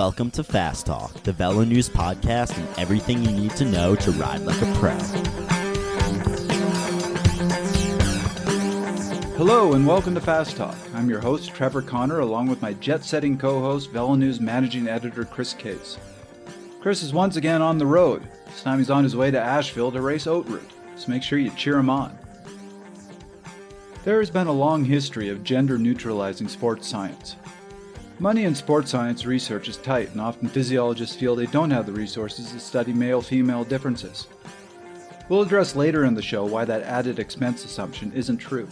Welcome to Fast Talk, the VeloNews podcast and everything you need to know to ride like a pro. Hello and welcome to Fast Talk. I'm your host, Trevor Connor, along with my jet-setting co-host, VeloNews managing editor, Chris Case. Chris is once again on the road. This time he's on his way to Asheville to race Oatroot, so make sure you cheer him on. There has been a long history of gender-neutralizing sports science. Money in sports science research is tight, and often physiologists feel they don't have the resources to study male-female differences. We'll address later in the show why that added expense assumption isn't true.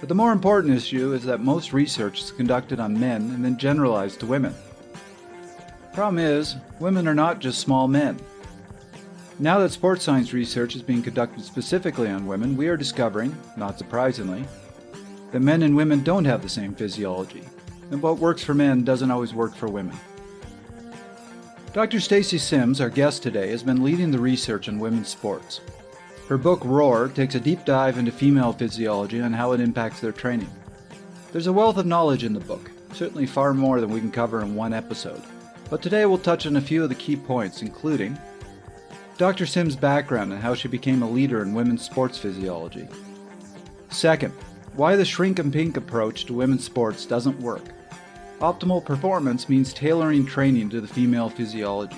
But the more important issue is that most research is conducted on men and then generalized to women. Problem is, women are not just small men. Now that sports science research is being conducted specifically on women, we are discovering, not surprisingly, that men and women don't have the same physiology. And what works for men doesn't always work for women. Dr. Stacy Sims, our guest today, has been leading the research on women's sports. Her book, Roar, takes a deep dive into female physiology and how it impacts their training. There's a wealth of knowledge in the book, certainly far more than we can cover in one episode. But today we'll touch on a few of the key points, including Dr. Sims' background and how she became a leader in women's sports physiology. Second, why the shrink and pink approach to women's sports doesn't work. Optimal performance means tailoring training to the female physiology.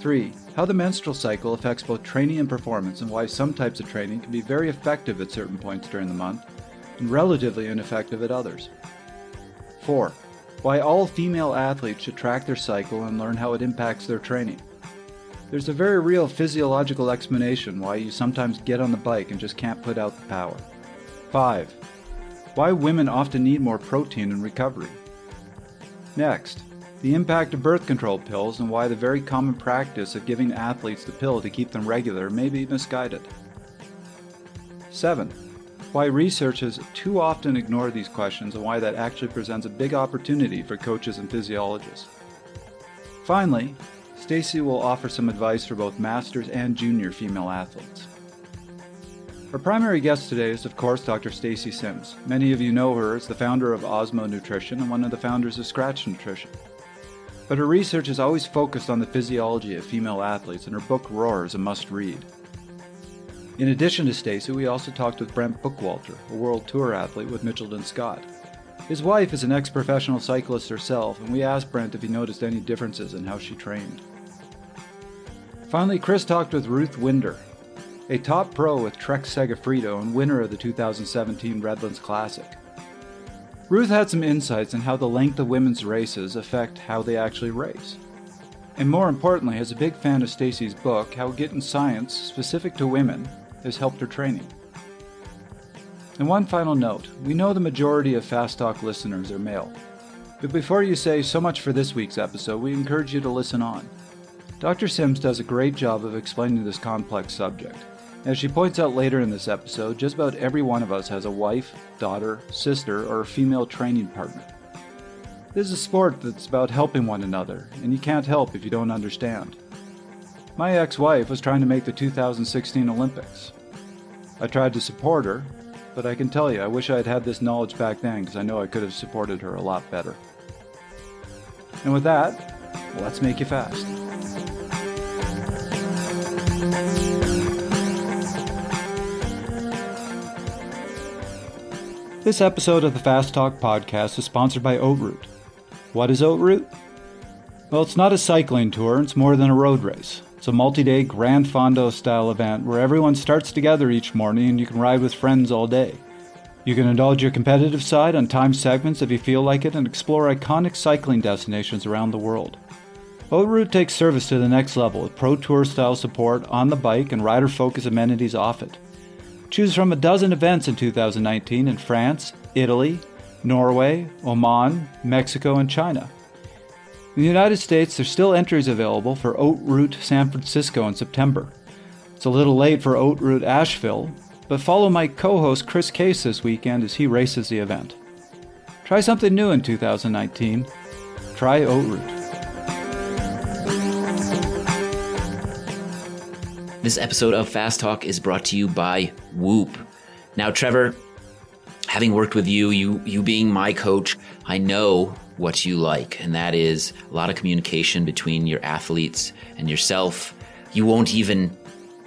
3. How the menstrual cycle affects both training and performance, and why some types of training can be very effective at certain points during the month and relatively ineffective at others. 4. Why all female athletes should track their cycle and learn how it impacts their training. There's a very real physiological explanation why you sometimes get on the bike and just can't put out the power. 5. Why women often need more protein in recovery. Next, the impact of birth control pills and why the very common practice of giving athletes the pill to keep them regular may be misguided. 7. Why researchers too often ignore these questions and why that actually presents a big opportunity for coaches and physiologists. Finally, Stacy will offer some advice for both masters and junior female athletes. Our primary guest today is, of course, Dr. Stacy Sims. Many of you know her as the founder of Osmo Nutrition and one of the founders of Scratch Nutrition. But her research is always focused on the physiology of female athletes, and her book, Roar, is a must-read. In addition to Stacy, we also talked with Brent Bookwalter, a world tour athlete with Mitchelton-Scott. His wife is an ex-professional cyclist herself, and we asked Brent if he noticed any differences in how she trained. Finally, Chris talked with Ruth Winder, a top pro with Trek Segafredo and winner of the 2017 Redlands Classic. Ruth had some insights on how the length of women's races affect how they actually race. And more importantly, as a big fan of Stacy's book, how getting science specific to women has helped her training. And one final note, we know the majority of Fast Talk listeners are male. But before you say so much for this week's episode, we encourage you to listen on. Dr. Sims does a great job of explaining this complex subject. As she points out later in this episode, just about every one of us has a wife, daughter, sister, or a female training partner. This is a sport that's about helping one another, and you can't help if you don't understand. My ex-wife was trying to make the 2016 Olympics. I tried to support her, but I can tell you I wish I had had this knowledge back then because I know I could have supported her a lot better. And with that, let's make you fast. This episode of the Fast Talk podcast is sponsored by Oatroot. What is Oatroot? Well, it's not a cycling tour, it's more than a road race. It's a multi-day Grand Fondo-style event where everyone starts together each morning and you can ride with friends all day. You can indulge your competitive side on timed segments if you feel like it and explore iconic cycling destinations around the world. Oatroot takes service to the next level with pro tour-style support on the bike and rider-focused amenities off it. Choose from a dozen events in 2019 in France, Italy, Norway, Oman, Mexico, and China. In the United States, there's still entries available for Oatroot San Francisco in September. It's a little late for Oatroot Asheville, but follow my co-host Chris Case this weekend as he races the event. Try something new in 2019. Try Oatroot. This episode of Fast Talk is brought to you by Whoop. Now, Trevor, having worked with you being my coach, I know what you like, and that is a lot of communication between your athletes and yourself. You won't even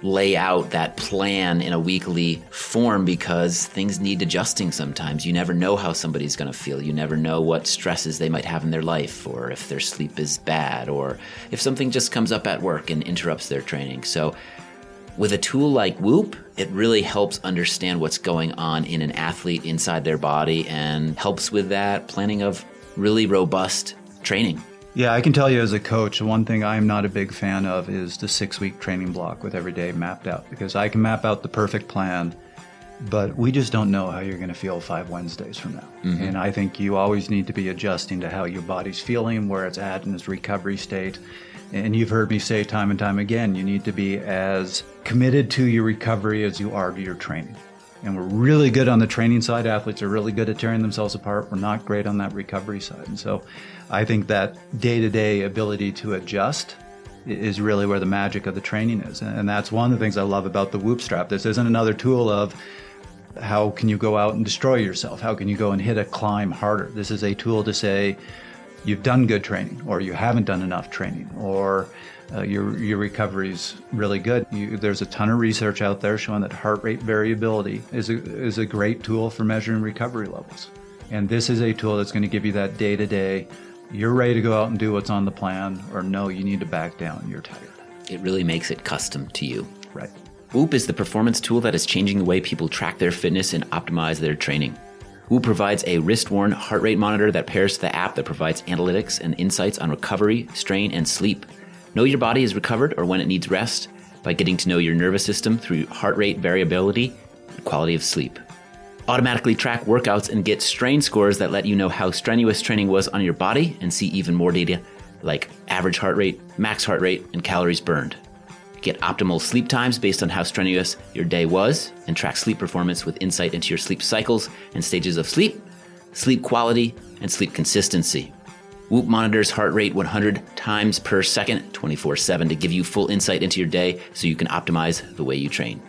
lay out that plan in a weekly form because things need adjusting sometimes. You never know how somebody's going to feel. You never know what stresses they might have in their life, or if their sleep is bad, or if something just comes up at work and interrupts their training. So with a tool like Whoop, it really helps understand what's going on in an athlete inside their body and helps with that planning of really robust training. Yeah, I can tell you as a coach, one thing I'm not a big fan of is the 6-week training block with every day mapped out, because I can map out the perfect plan, but we just don't know how you're going to feel 5 Wednesdays from now. Mm-hmm. And I think you always need to be adjusting to how your body's feeling, where it's at in its recovery state. And you've heard me say time and time again, you need to be as committed to your recovery as you are to your training. And we're really good on the training side. Athletes are really good at tearing themselves apart. We're not great on that recovery side. And so I think that day-to-day ability to adjust is really where the magic of the training is. And that's one of the things I love about the Whoop strap. This isn't another tool of how can you go out and destroy yourself? How can you go and hit a climb harder? This is a tool to say you've done good training, or you haven't done enough training, or your recovery's really good. There's a ton of research out there showing that heart rate variability is a great tool for measuring recovery levels. And this is a tool that's going to give you that day-to-day, you're ready to go out and do what's on the plan, or no, you need to back down, you're tired. It really makes it custom to you. Right. Whoop is the performance tool that is changing the way people track their fitness and optimize their training. Whoop provides a wrist-worn heart rate monitor that pairs to the app that provides analytics and insights on recovery, strain, and sleep. Know your body is recovered or when it needs rest by getting to know your nervous system through heart rate variability and quality of sleep. Automatically track workouts and get strain scores that let you know how strenuous training was on your body and see even more data like average heart rate, max heart rate, and calories burned. Get optimal sleep times based on how strenuous your day was and track sleep performance with insight into your sleep cycles and stages of sleep, sleep quality, and sleep consistency. Whoop monitors heart rate 100 times per second, 24/7, to give you full insight into your day so you can optimize the way you train.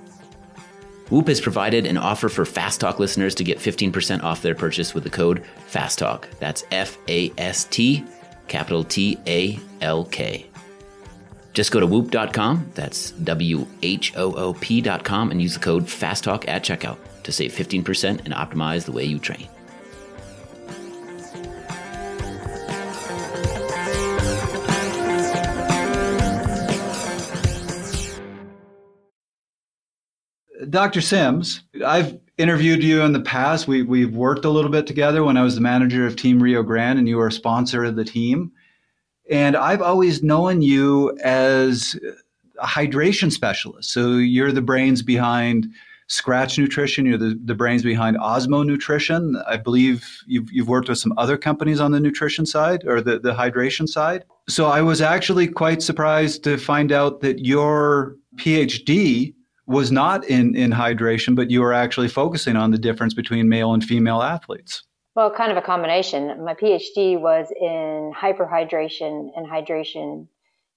Whoop has provided an offer for Fast Talk listeners to get 15% off their purchase with the code FASTTALK. That's F-A-S-T, capital T-A-L-K. Just go to whoop.com, that's W-H-O-O-P.com, and use the code FASTTALK at checkout to save 15% and optimize the way you train. Dr. Sims, I've interviewed you in the past. We've worked a little bit together when I was the manager of Team Rio Grande and you were a sponsor of the team. And I've always known you as a hydration specialist. So you're the brains behind Scratch Nutrition. You're the brains behind Osmo Nutrition. I believe you've worked with some other companies on the nutrition side or the hydration side. So I was actually quite surprised to find out that your PhD was not in hydration, but you were actually focusing on the difference between male and female athletes. Well, kind of a combination. My PhD was in hyperhydration and hydration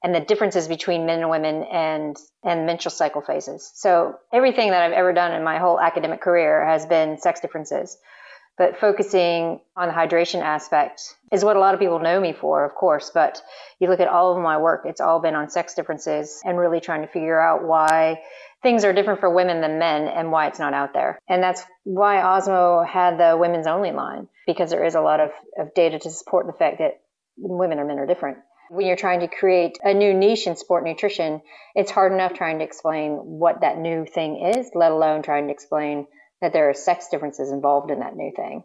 and the differences between men and women and menstrual cycle phases. So everything that I've ever done in my whole academic career has been sex differences. But focusing on the hydration aspect is what a lot of people know me for, of course. But you look at all of my work, it's all been on sex differences and really trying to figure out why things are different for women than men and why it's not out there. And that's why Osmo had the women's only line, because there is a lot of data to support the fact that women and men are different. When you're trying to create a new niche in sport nutrition, it's hard enough trying to explain what that new thing is, let alone trying to explain that there are sex differences involved in that new thing.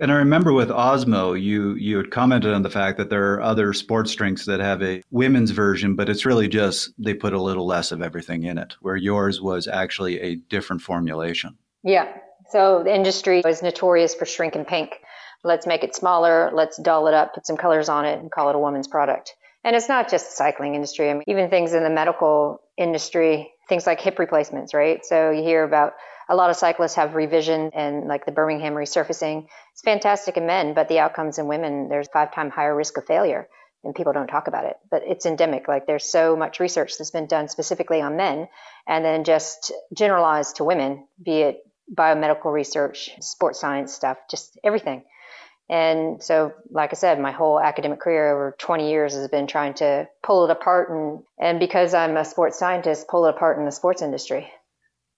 And I remember with Osmo, you had commented on the fact that there are other sports drinks that have a women's version, but it's really just they put a little less of everything in it, where yours was actually a different formulation. Yeah. So the industry is notorious for shrink and pink. Let's make it smaller. Let's doll it up, put some colors on it, and call it a woman's product. And it's not just the cycling industry. I mean, even things in the medical industry, things like hip replacements, right? So you hear about a lot of cyclists have revision and like the Birmingham resurfacing. It's fantastic in men, but the outcomes in women, there's 5-time higher risk of failure and people don't talk about it, but it's endemic. Like there's so much research that's been done specifically on men and then just generalized to women, be it biomedical research, sports science stuff, just everything. And so, like I said, my whole academic career over 20 years has been trying to pull it apart. And because I'm a sports scientist, pull it apart in the sports industry.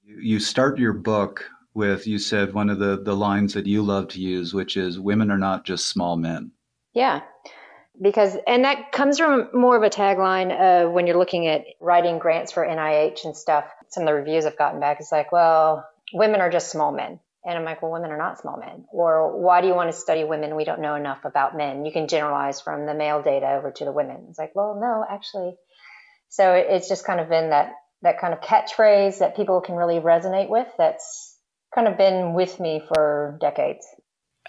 You start your book with, you said, one of the lines that you love to use, which is women are not just small men. Yeah, and that comes from more of a tagline when you're looking at writing grants for NIH and stuff. Some of the reviews I've gotten back, it's like, well, women are just small men. And I'm like, well, women are not small men. Or why do you want to study women? We don't know enough about men. You can generalize from the male data over to the women. It's like, well, no, actually. So it's just kind of been that kind of catchphrase that people can really resonate with. That's kind of been with me for decades.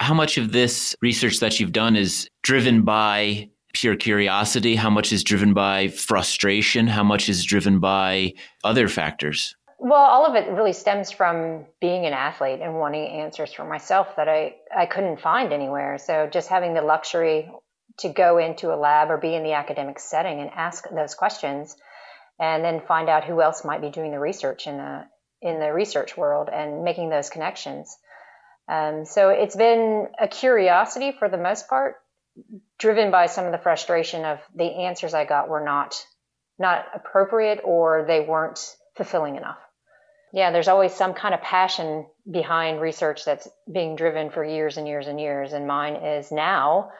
How much of this research that you've done is driven by pure curiosity? How much is driven by frustration? How much is driven by other factors? Well, all of it really stems from being an athlete and wanting answers for myself that I couldn't find anywhere. So just having the luxury to go into a lab or be in the academic setting and ask those questions and then find out who else might be doing the research in the research world and making those connections. So it's been a curiosity for the most part, driven by some of the frustration of the answers I got were not appropriate or they weren't fulfilling enough. Yeah, there's always some kind of passion behind research that's being driven for years and years and years. And mine is now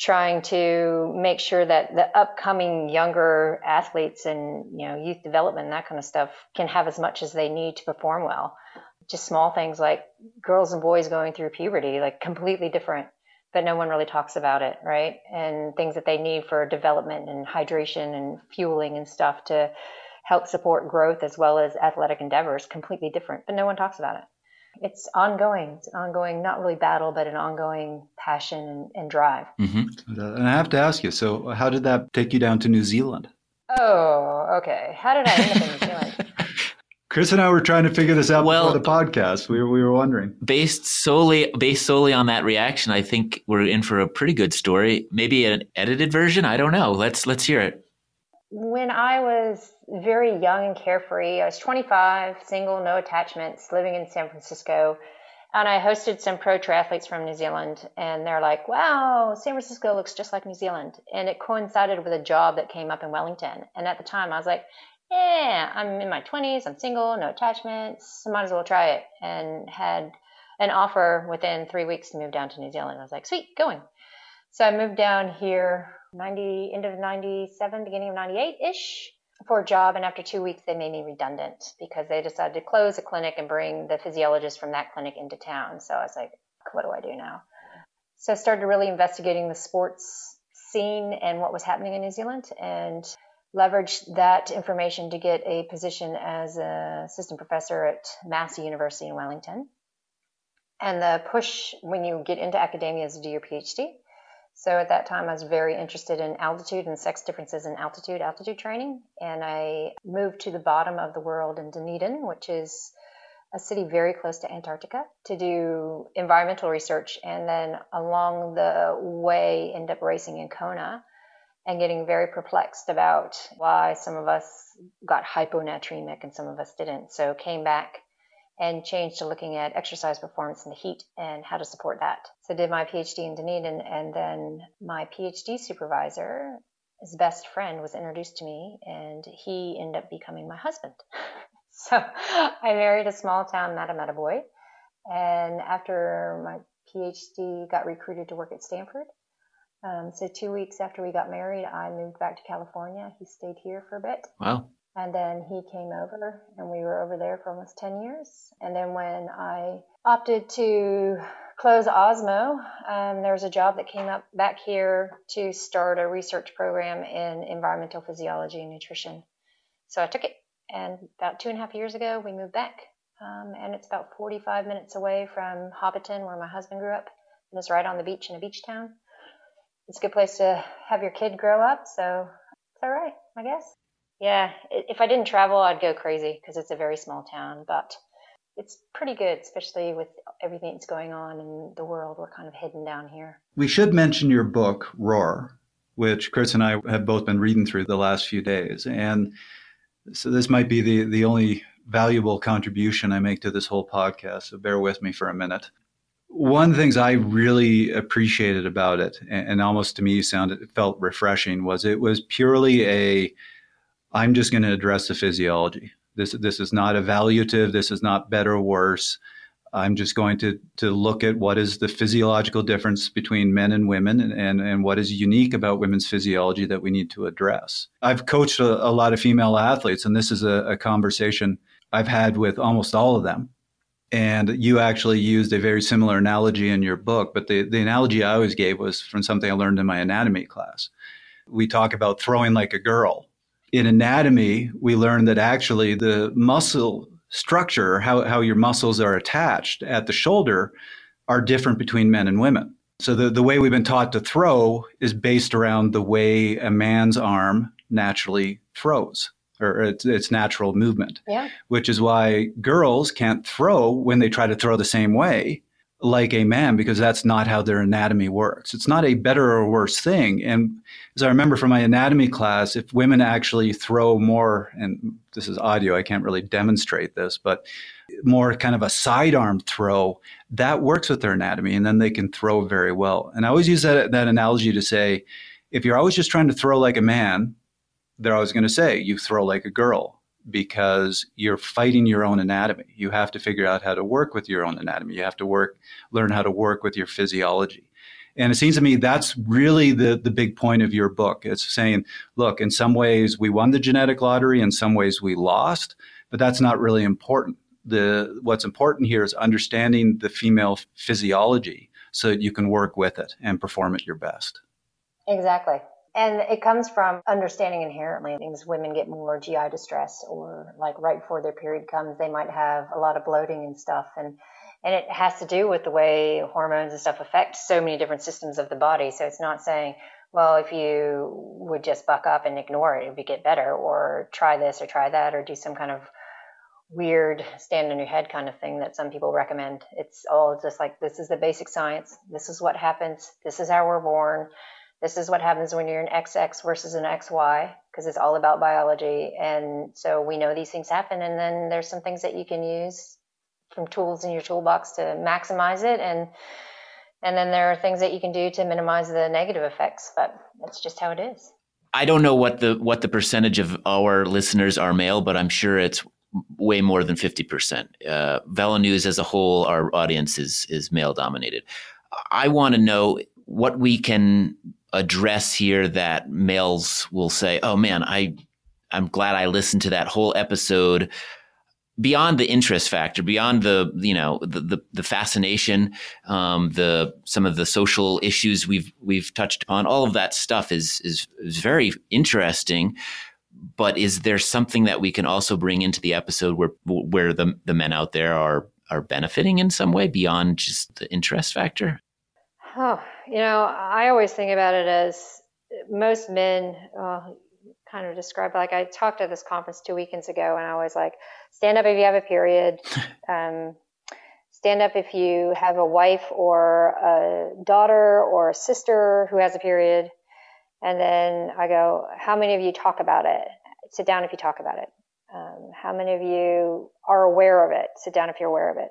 trying to make sure that the upcoming younger athletes and youth development and that kind of stuff can have as much as they need to perform well. Just small things like girls and boys going through puberty, like completely different, but no one really talks about it, right? And things that they need for development and hydration and fueling and stuff to help support growth as well as athletic endeavors, completely different, but no one talks about it. It's ongoing. It's an ongoing, not really battle, but an ongoing passion and drive. Mm-hmm. And I have to ask you, so how did that take you down to New Zealand? Oh, okay. How did I end up in New Zealand? Chris and I were trying to figure this out before the podcast. We were wondering. Based solely on that reaction, I think we're in for a pretty good story. Maybe an edited version? I don't know. Let's hear it. When I was very young and carefree, I was 25, single, no attachments, living in San Francisco. And I hosted some pro triathletes from New Zealand. And they're like, wow, San Francisco looks just like New Zealand. And it coincided with a job that came up in Wellington. And at the time, I was like, yeah, I'm in my 20s, I'm single, no attachments, might as well try it. And had an offer within 3 weeks to move down to New Zealand. I was like, sweet, going. So I moved down here, end of 97, beginning of 98-ish, for a job. And after 2 weeks, they made me redundant because they decided to close a clinic and bring the physiologist from that clinic into town. So I was like, what do I do now? So I started really investigating the sports scene and what was happening in New Zealand, and leveraged that information to get a position as an assistant professor at Massey University in Wellington. And the push when you get into academia is to do your PhD. So at that time, I was very interested in altitude and sex differences in altitude training. And I moved to the bottom of the world in Dunedin, which is a city very close to Antarctica, to do environmental research. And then along the way, end up racing in Kona, and getting very perplexed about why some of us got hyponatremic and some of us didn't. So came back and changed to looking at exercise performance in the heat and how to support that. So did my PhD in Dunedin, and then my PhD supervisor, his best friend, was introduced to me, and he ended up becoming my husband. So I married a small town Matamata boy, and after my PhD got recruited to work at Stanford. So 2 weeks after we got married, I moved back to California. He stayed here for a bit. Wow. And then he came over, and we were over there for almost 10 years. And then when I opted to close Osmo, there was a job that came up back here to start a research program in environmental physiology and nutrition. So I took it, and about 2.5 years ago, we moved back. And it's about 45 minutes away from Hobbiton, where my husband grew up, and it's right on the beach in a beach town. It's a good place to have your kid grow up, so it's all right, I guess. Yeah, if I didn't travel, I'd go crazy because it's a very small town, but it's pretty good, especially with everything that's going on in the world. We're kind of hidden down here. We should mention your book, Roar, which Chris and I have both been reading through the last few days. And so this might be the only valuable contribution I make to this whole podcast, so bear with me for a minute. One of the things I really appreciated about it, and almost to me felt refreshing, was it was purely I'm just going to address the physiology. This is not evaluative. This is not better or worse. I'm just going to look at what is the physiological difference between men and women and what is unique about women's physiology that we need to address. I've coached a lot of female athletes, and this is a conversation I've had with almost all of them. And you actually used a very similar analogy in your book, but the analogy I always gave was from something I learned in my anatomy class. We talk about throwing like a girl. In anatomy, we learn that actually the muscle structure, how your muscles are attached at the shoulder, are different between men and women. So the way we've been taught to throw is based around the way a man's arm naturally throws, or its natural movement, which is why girls can't throw when they try to throw the same way like a man, because that's not how their anatomy works. It's not a better or worse thing. And as I remember from my anatomy class, if women actually throw more, and this is audio, I can't really demonstrate this, but more kind of a sidearm throw, that works with their anatomy, and then they can throw very well. And I always use that analogy to say, if you're always just trying to throw like a man, they're always going to say you throw like a girl, because you're fighting your own anatomy. You have to figure out how to work with your own anatomy. You have to learn how to work with your physiology. And it seems to me that's really the big point of your book. It's saying, look, in some ways we won the genetic lottery, in some ways we lost, but that's not really important. What's important here is understanding the female physiology so that you can work with it and perform at your best. Exactly. And it comes from understanding inherently things. Women get more GI distress, or like right before their period comes, they might have a lot of bloating and stuff. And it has to do with the way hormones and stuff affect so many different systems of the body. So it's not saying, well, if you would just buck up and ignore it, it would get better, or try this or try that, or do some kind of weird stand on your head kind of thing that some people recommend. It's all just like, this is the basic science. This is what happens. This is how we're born. This is what happens when you're an XX versus an XY, because it's all about biology. And so we know these things happen. And then there's some things that you can use from tools in your toolbox to maximize it. And then there are things that you can do to minimize the negative effects. But that's just how it is. I don't know what the percentage of our listeners are male, but I'm sure it's way more than 50%. VeloNews as a whole, our audience is male dominated. I want to know what we can address here that males will say, oh man, I'm glad I listened to that whole episode, beyond the interest factor, beyond the fascination, some of the social issues we've touched upon. All of that stuff is very interesting, but is there something that we can also bring into the episode where the men out there are benefiting in some way beyond just the interest factor? Oh, I always think about it as most men kind of describe, like I talked at this conference 2 weekends ago, and I was like, stand up if you have a period, stand up if you have a wife or a daughter or a sister who has a period. And then I go, how many of you talk about it? Sit down if you talk about it. How many of you are aware of it? Sit down if you're aware of it.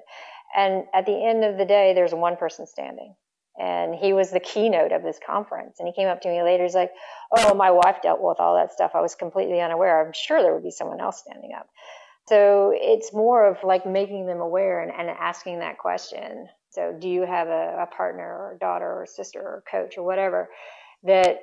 And at the end of the day, there's one person standing. And he was the keynote of this conference. And he came up to me later. He's like, oh, my wife dealt with all that stuff. I was completely unaware. I'm sure there would be someone else standing up. So it's more of like making them aware and asking that question. So do you have a partner or daughter or sister or coach or whatever that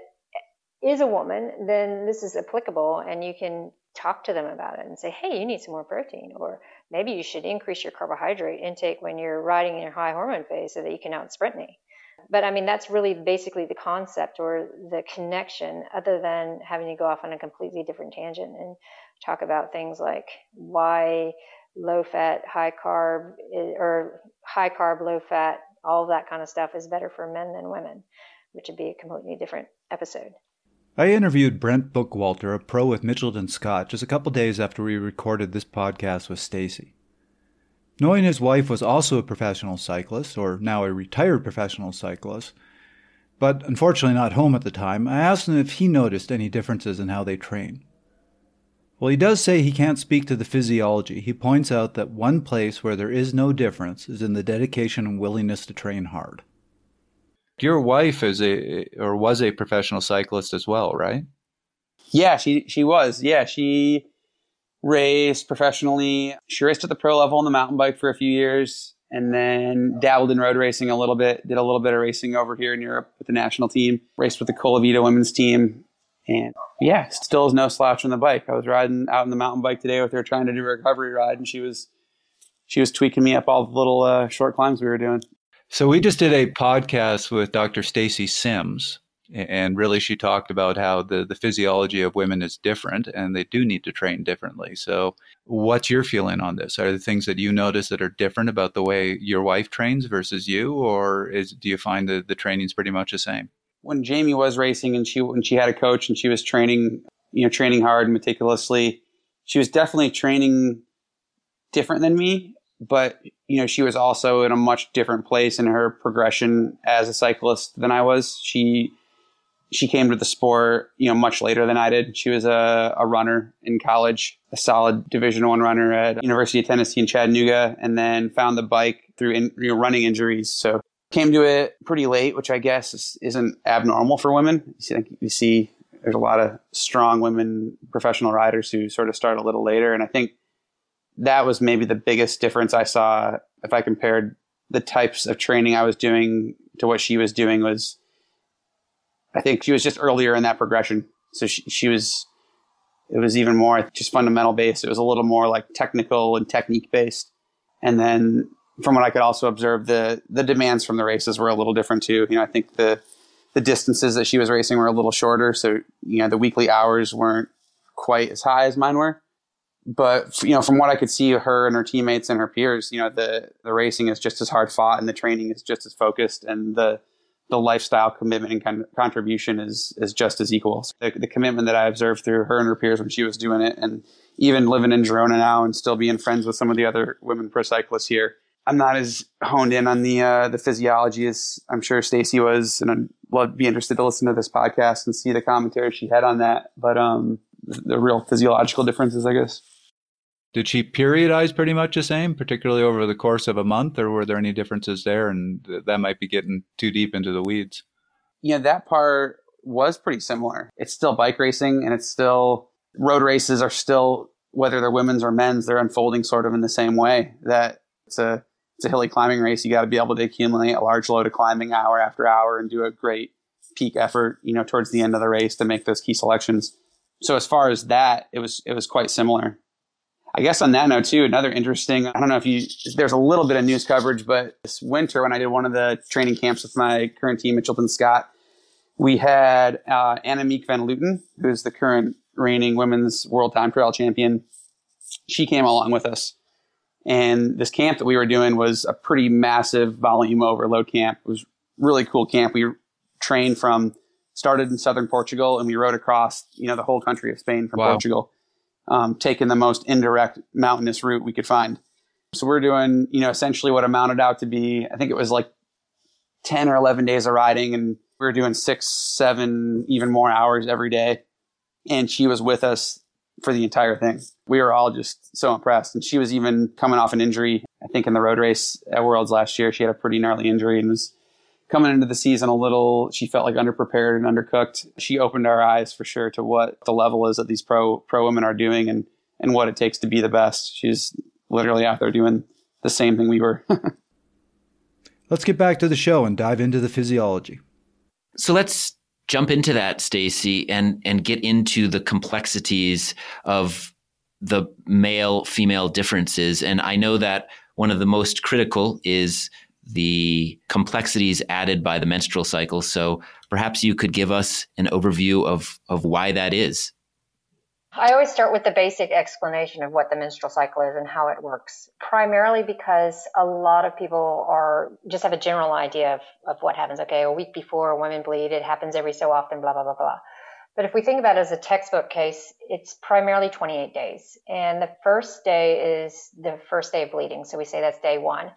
is a woman? Then this is applicable, and you can talk to them about it and say, hey, you need some more protein, or maybe you should increase your carbohydrate intake when you're riding in your high hormone phase so that you can out sprint me. But I mean, that's really basically the concept or the connection, other than having to go off on a completely different tangent and talk about things like why low fat, high carb, or high carb, low fat, all of that kind of stuff is better for men than women, which would be a completely different episode. I interviewed Brent Bookwalter, a pro with Mitchelton-Scott, just a couple days after we recorded this podcast with Stacy. Knowing his wife was also a professional cyclist, or now a retired professional cyclist, but unfortunately not home at the time, I asked him if he noticed any differences in how they train. Well, he does say he can't speak to the physiology. He points out that one place where there is no difference is in the dedication and willingness to train hard. Your wife is was a professional cyclist as well, right? Yeah, she was. Yeah, she raced professionally. She raced at the pro level on the mountain bike for a few years and then dabbled in road racing a little bit, did a little bit of racing over here in Europe with the national team, raced with the Colavita women's team. And yeah, still is no slouch on the bike. I was riding out on the mountain bike today with her trying to do a recovery ride, and she was tweaking me up all the little short climbs we were doing. So we just did a podcast with Dr. Stacy Sims, and really she talked about how the physiology of women is different and they do need to train differently. So what's your feeling on this? Are there things that you notice that are different about the way your wife trains versus you, or do you find the training's pretty much the same? When Jamie was racing and she had a coach and she was training hard and meticulously, she was definitely training different than me. But, she was also in a much different place in her progression as a cyclist than I was. She came to the sport, much later than I did. She was a runner in college, a solid Division I runner at University of Tennessee in Chattanooga, and then found the bike through running injuries. So came to it pretty late, which I guess isn't abnormal for women. You see there's a lot of strong women professional riders who sort of start a little later. And I think that was maybe the biggest difference I saw if I compared the types of training I was doing to what she was doing. Was I think she was just earlier in that progression. So it was even more just fundamental based. It was a little more like technical and technique based. And then from what I could also observe, the demands from the races were a little different too. I think the distances that she was racing were a little shorter. So, the weekly hours weren't quite as high as mine were. But, from what I could see, her and her teammates and her peers, the racing is just as hard fought and the training is just as focused, and the lifestyle commitment and contribution is just as equal. So the commitment that I observed through her and her peers when she was doing it, and even living in Girona now and still being friends with some of the other women pro cyclists here, I'm not as honed in on the physiology as I'm sure Stacy was, and I'd be interested to listen to this podcast and see the commentary she had on that. But the real physiological differences, I guess. Did she periodize pretty much the same, particularly over the course of a month, or were there any differences there? And that might be getting too deep into the weeds. That part was pretty similar. It's still bike racing, and it's still road races are still, whether they're women's or men's, they're unfolding sort of in the same way. That it's a hilly climbing race. You got to be able to accumulate a large load of climbing hour after hour and do a great peak effort, towards the end of the race to make those key selections. So as far as that, it was quite similar. I guess on that note too, another interesting, I don't know if there's a little bit of news coverage, but this winter when I did one of the training camps with my current team, Mitchelton-Scott, we had Annemiek van Vleuten, who's the current reigning women's world time trial champion. She came along with us. And this camp that we were doing was a pretty massive volume overload camp. It was a really cool camp. We trained started in southern Portugal, and we rode across, the whole country of Spain from Portugal, taking the most indirect mountainous route we could find. So we're doing, essentially what amounted out to be, I think it was like 10 or 11 days of riding, and we were doing 6, 7, even more hours every day. And she was with us for the entire thing. We were all just so impressed. And she was even coming off an injury. I think in the road race at Worlds last year, she had a pretty gnarly injury and was coming into the season she felt like underprepared and undercooked. She opened our eyes for sure to what the level is that these pro women are doing and what it takes to be the best. She's literally out there doing the same thing we were. Let's get back to the show and dive into the physiology. So let's jump into that, Stacy, and get into the complexities of the male-female differences. And I know that one of the most critical is the complexities added by the menstrual cycle. So perhaps you could give us an overview of why that is. I always start with the basic explanation of what the menstrual cycle is and how it works, primarily because a lot of people just have a general idea of what happens. Okay, a week before women bleed, it happens every so often, blah, blah, blah, blah. But if we think about it as a textbook case, it's primarily 28 days. And the first day is the first day of bleeding. So we say that's day one.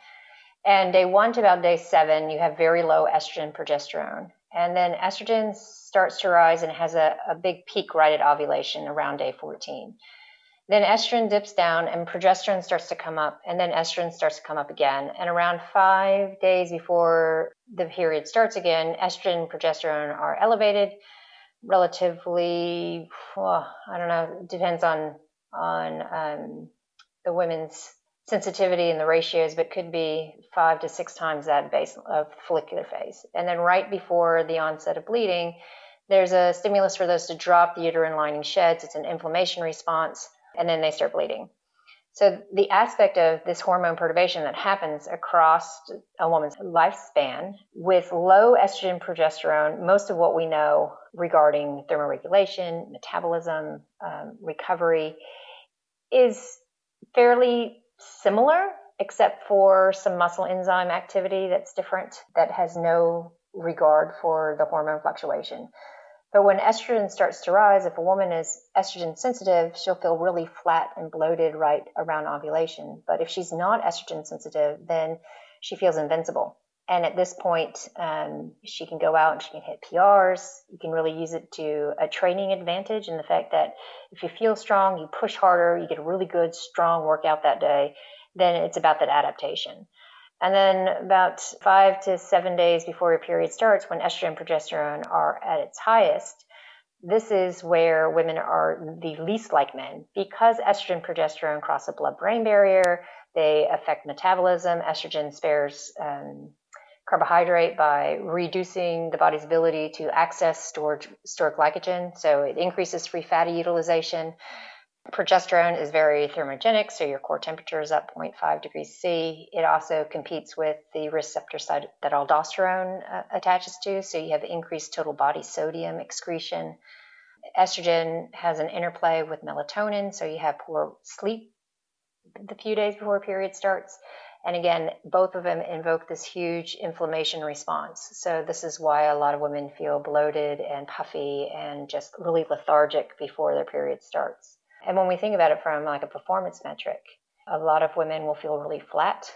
And day one to about day 7, you have very low estrogen, progesterone. And then estrogen starts to rise and has a big peak right at ovulation around day 14. Then estrogen dips down and progesterone starts to come up, and then estrogen starts to come up again. And around 5 days before the period starts again, estrogen and progesterone are elevated relatively. Well, I don't know, depends on the women's sensitivity and the ratios, but could be 5 to 6 times that base of follicular phase. And then right before the onset of bleeding, there's a stimulus for those to drop the uterine lining sheds. It's an inflammation response, and then they start bleeding. So the aspect of this hormone perturbation that happens across a woman's lifespan with low estrogen, progesterone, most of what we know regarding thermoregulation, metabolism, recovery is fairly similar, except for some muscle enzyme activity that's different, that has no regard for the hormone fluctuation. But when estrogen starts to rise, if a woman is estrogen sensitive, she'll feel really flat and bloated right around ovulation. But if she's not estrogen sensitive, then she feels invincible. And at this point, she can go out and she can hit PRs. You can really use it to a training advantage, in the fact that if you feel strong, you push harder, you get a really good, strong workout that day, then it's about that adaptation. And then about 5 to 7 days before your period starts, when estrogen and progesterone are at its highest, this is where women are the least like men, because estrogen and progesterone cross the blood-brain barrier. They affect metabolism. Estrogen spares carbohydrate by reducing the body's ability to access stored glycogen, so it increases free fatty utilization. Progesterone is very thermogenic, so your core temperature is up 0.5 degrees C. It also competes with the receptor site that aldosterone attaches to, so you have increased total body sodium excretion. Estrogen has an interplay with melatonin, so you have poor sleep the few days before period starts. And again, both of them invoke this huge inflammation response. So this is why a lot of women feel bloated and puffy and just really lethargic before their period starts. And when we think about it from like a performance metric, a lot of women will feel really flat.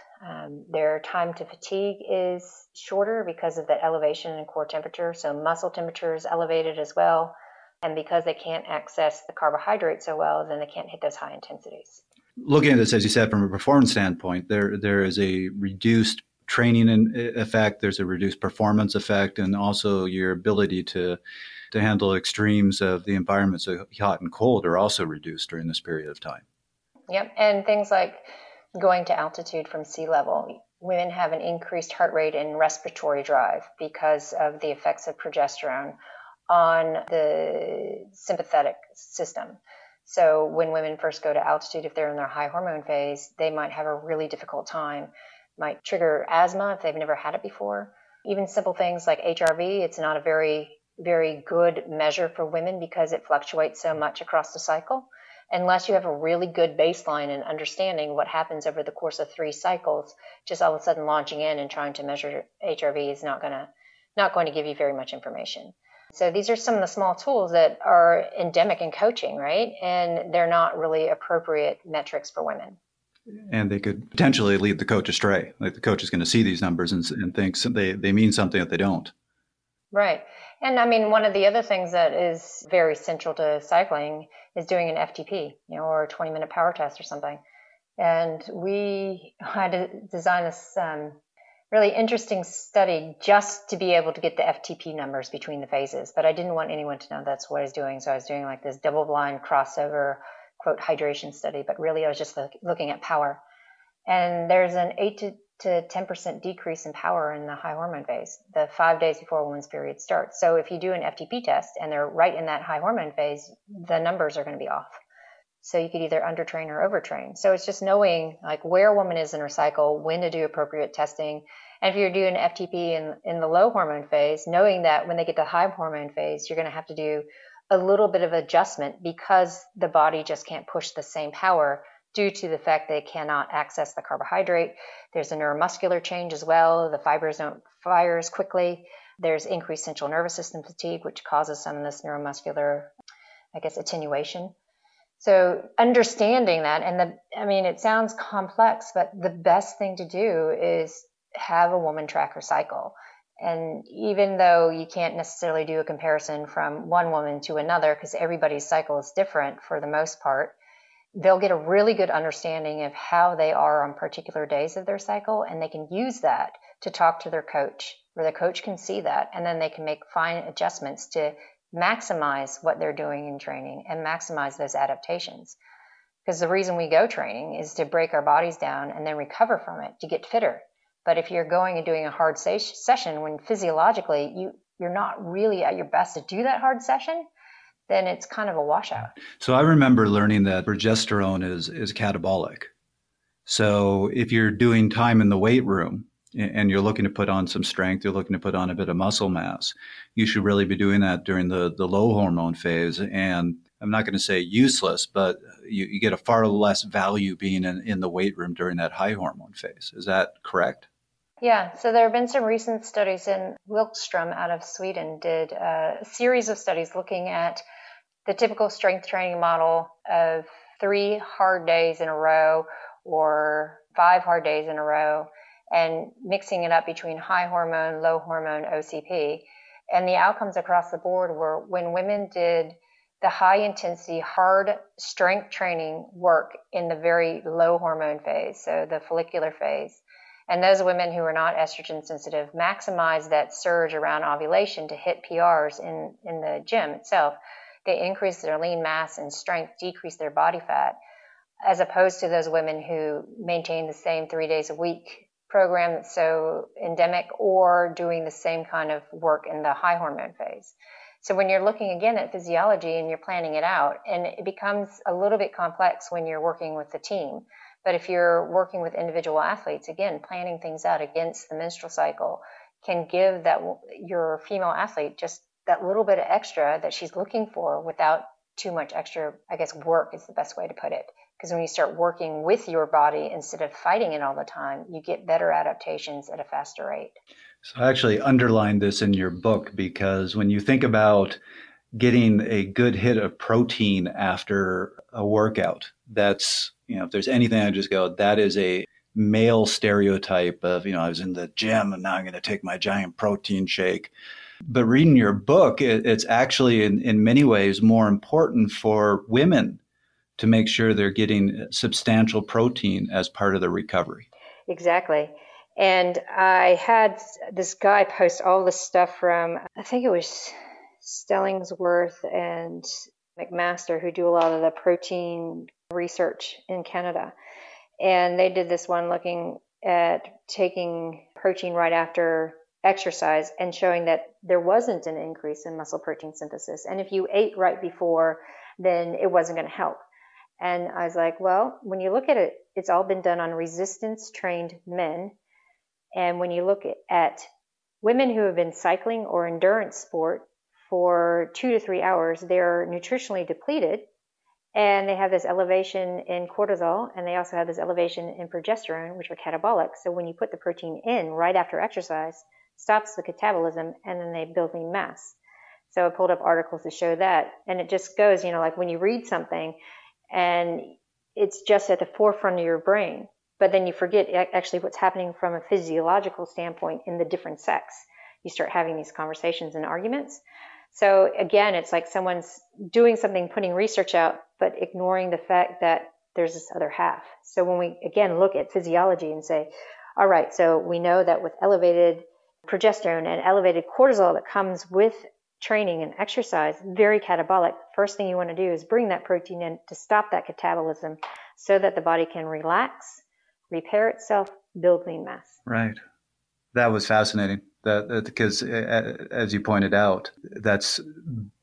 Their time to fatigue is shorter because of the elevation in core temperature. So muscle temperature is elevated as well. And because they can't access the carbohydrate so well, then they can't hit those high intensities. Looking at this, as you said, from a performance standpoint, there is a reduced training effect, there's a reduced performance effect, and also your ability to handle extremes of the environment, so hot and cold, are also reduced during this period of time. Yep, and things like going to altitude from sea level. Women have an increased heart rate and respiratory drive because of the effects of progesterone on the sympathetic system. So when women first go to altitude, if they're in their high hormone phase, they might have a really difficult time, might trigger asthma if they've never had it before. Even simple things like HRV, it's not a very, very good measure for women because it fluctuates so much across the cycle. Unless you have a really good baseline and understanding what happens over the course of 3 cycles, just all of a sudden launching in and trying to measure HRV is not going to give you very much information. So these are some of the small tools that are endemic in coaching, right? And they're not really appropriate metrics for women. And they could potentially lead the coach astray. Like the coach is going to see these numbers and thinks they mean something that they don't. Right. And I mean, one of the other things that is very central to cycling is doing an FTP, or a 20-minute power test or something. And we had to design this really interesting study just to be able to get the FTP numbers between the phases. But I didn't want anyone to know that's what I was doing. So I was doing like this double-blind crossover, quote, hydration study. But really, I was just looking at power. And there's an 8 to 10% decrease in power in the high hormone phase, the 5 days before a woman's period starts. So if you do an FTP test and they're right in that high hormone phase, the numbers are going to be off. So you could either undertrain or overtrain. So it's just knowing like where a woman is in her cycle, when to do appropriate testing. And if you're doing FTP in the low hormone phase, knowing that when they get to high hormone phase, you're going to have to do a little bit of adjustment because the body just can't push the same power due to the fact they cannot access the carbohydrate. There's a neuromuscular change as well. The fibers don't fire as quickly. There's increased central nervous system fatigue, which causes some of this neuromuscular, attenuation. So understanding that, and it sounds complex, but the best thing to do is have a woman track her cycle. And even though you can't necessarily do a comparison from one woman to another, because everybody's cycle is different for the most part, they'll get a really good understanding of how they are on particular days of their cycle, and they can use that to talk to their coach, where the coach can see that, and then they can make fine adjustments to maximize what they're doing in training and maximize those adaptations. Because the reason we go training is to break our bodies down and then recover from it to get fitter. But if you're going and doing a hard session when physiologically you're not really at your best to do that hard session, then it's kind of a washout. So I remember learning that progesterone is catabolic. So if you're doing time in the weight room and you're looking to put on some strength, you're looking to put on a bit of muscle mass, you should really be doing that during the low hormone phase. And I'm not going to say useless, but you get a far less value being in the weight room during that high hormone phase. Is that correct? Yeah, so there have been some recent studies, and Wilkström out of Sweden did a series of studies looking at the typical strength training model of 3 hard days in a row or 5 hard days in a row, and mixing it up between high hormone, low hormone, OCP. And the outcomes across the board were when women did the high intensity, hard strength training work in the very low hormone phase, so the follicular phase, and those women who are not estrogen sensitive maximize that surge around ovulation to hit PRs in the gym itself. They increase their lean mass and strength, decrease their body fat, as opposed to those women who maintain the same 3 days a week program that's so endemic or doing the same kind of work in the high hormone phase. So when you're looking again at physiology and you're planning it out, and it becomes a little bit complex when you're working with the team. But if you're working with individual athletes, again, planning things out against the menstrual cycle can give that your female athlete just that little bit of extra that she's looking for without too much extra, I guess, work is the best way to put it. Because when you start working with your body instead of fighting it all the time, you get better adaptations at a faster rate. So I actually underlined this in your book, because when you think about getting a good hit of protein after a workout, that's, you know, if there's anything I just go, that is a male stereotype of, you know, I was in the gym and now I'm going to take my giant protein shake. But reading your book, it's actually in many ways more important for women to make sure they're getting substantial protein as part of their recovery. Exactly. And I had this guy post all this stuff from, I think it was Stellingsworth and McMaster, who do a lot of the protein research in Canada. And they did this one looking at taking protein right after exercise and showing that there wasn't an increase in muscle protein synthesis. And if you ate right before, then it wasn't going to help. And I was like, well, when you look at it, it's all been done on resistance trained men. And when you look at women who have been cycling or endurance sport for 2 to 3 hours, they're nutritionally depleted, and they have this elevation in cortisol, and they also have this elevation in progesterone, which are catabolic. So when you put the protein in right after exercise, stops the catabolism, and then they build lean mass. So I pulled up articles to show that, and it just goes, you know, like when you read something and it's just at the forefront of your brain, but then you forget actually what's happening from a physiological standpoint in the different sex. You start having these conversations and arguments. So again, it's like someone's doing something, putting research out, but ignoring the fact that there's this other half. So when we, again, look at physiology and say, all right, so we know that with elevated progesterone and elevated cortisol that comes with training and exercise, very catabolic, first thing you want to do is bring that protein in to stop that catabolism so that the body can relax, repair itself, build lean mass. Right. That was fascinating. Because as you pointed out, that's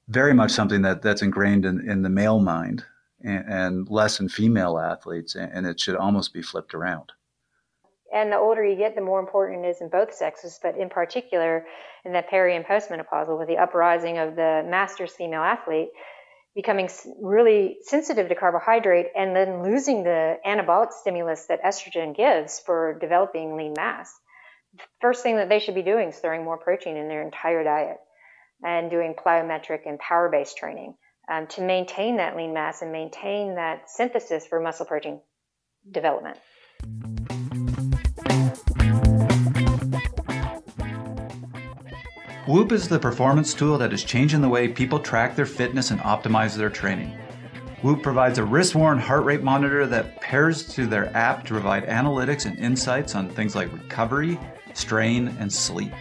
very much something that's ingrained in the male mind and less in female athletes, and it should almost be flipped around. And the older you get, the more important it is in both sexes, but in particular in the peri and postmenopausal, with the uprising of the masters female athlete becoming really sensitive to carbohydrate and then losing the anabolic stimulus that estrogen gives for developing lean mass. The first thing that they should be doing is throwing more protein in their entire diet and doing plyometric and power-based training to maintain that lean mass and maintain that synthesis for muscle protein development. Whoop is the performance tool that is changing the way people track their fitness and optimize their training. Whoop provides a wrist-worn heart rate monitor that pairs to their app to provide analytics and insights on things like recovery, strain, and sleep.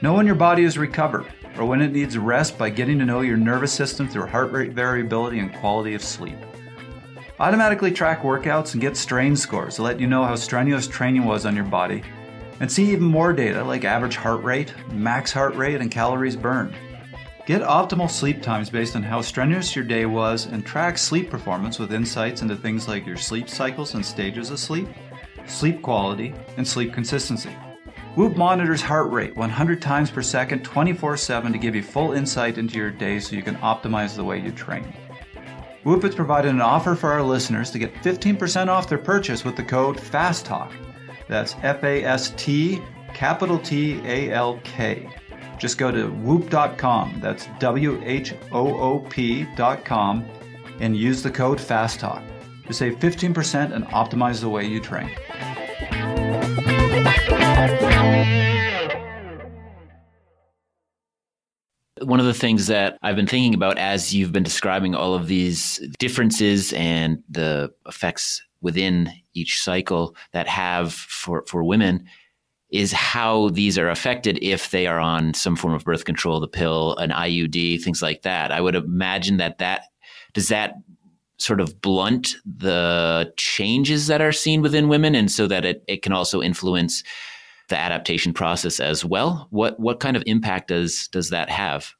Know when your body is recovered or when it needs rest by getting to know your nervous system through heart rate variability and quality of sleep. Automatically track workouts and get strain scores to let you know how strenuous training was on your body, and see even more data like average heart rate, max heart rate, and calories burned. Get optimal sleep times based on how strenuous your day was and track sleep performance with insights into things like your sleep cycles and stages of sleep, sleep quality, and sleep consistency. Whoop monitors heart rate 100 times per second, 24/7 to give you full insight into your day so you can optimize the way you train. Whoop has provided an offer for our listeners to get 15% off their purchase with the code FASTTALK. That's FASTTALK. Just go to whoop.com, that's WHOOP.com, and use the code FASTTALK to save 15% and optimize the way you train. One of the things that I've been thinking about as you've been describing all of these differences and the effects within each cycle that have for women is how these are affected if they are on some form of birth control, the pill, an IUD, things like that. I would imagine that does that sort of blunt the changes that are seen within women, and so that it can also influence the adaptation process as well? What kind of impact does that have?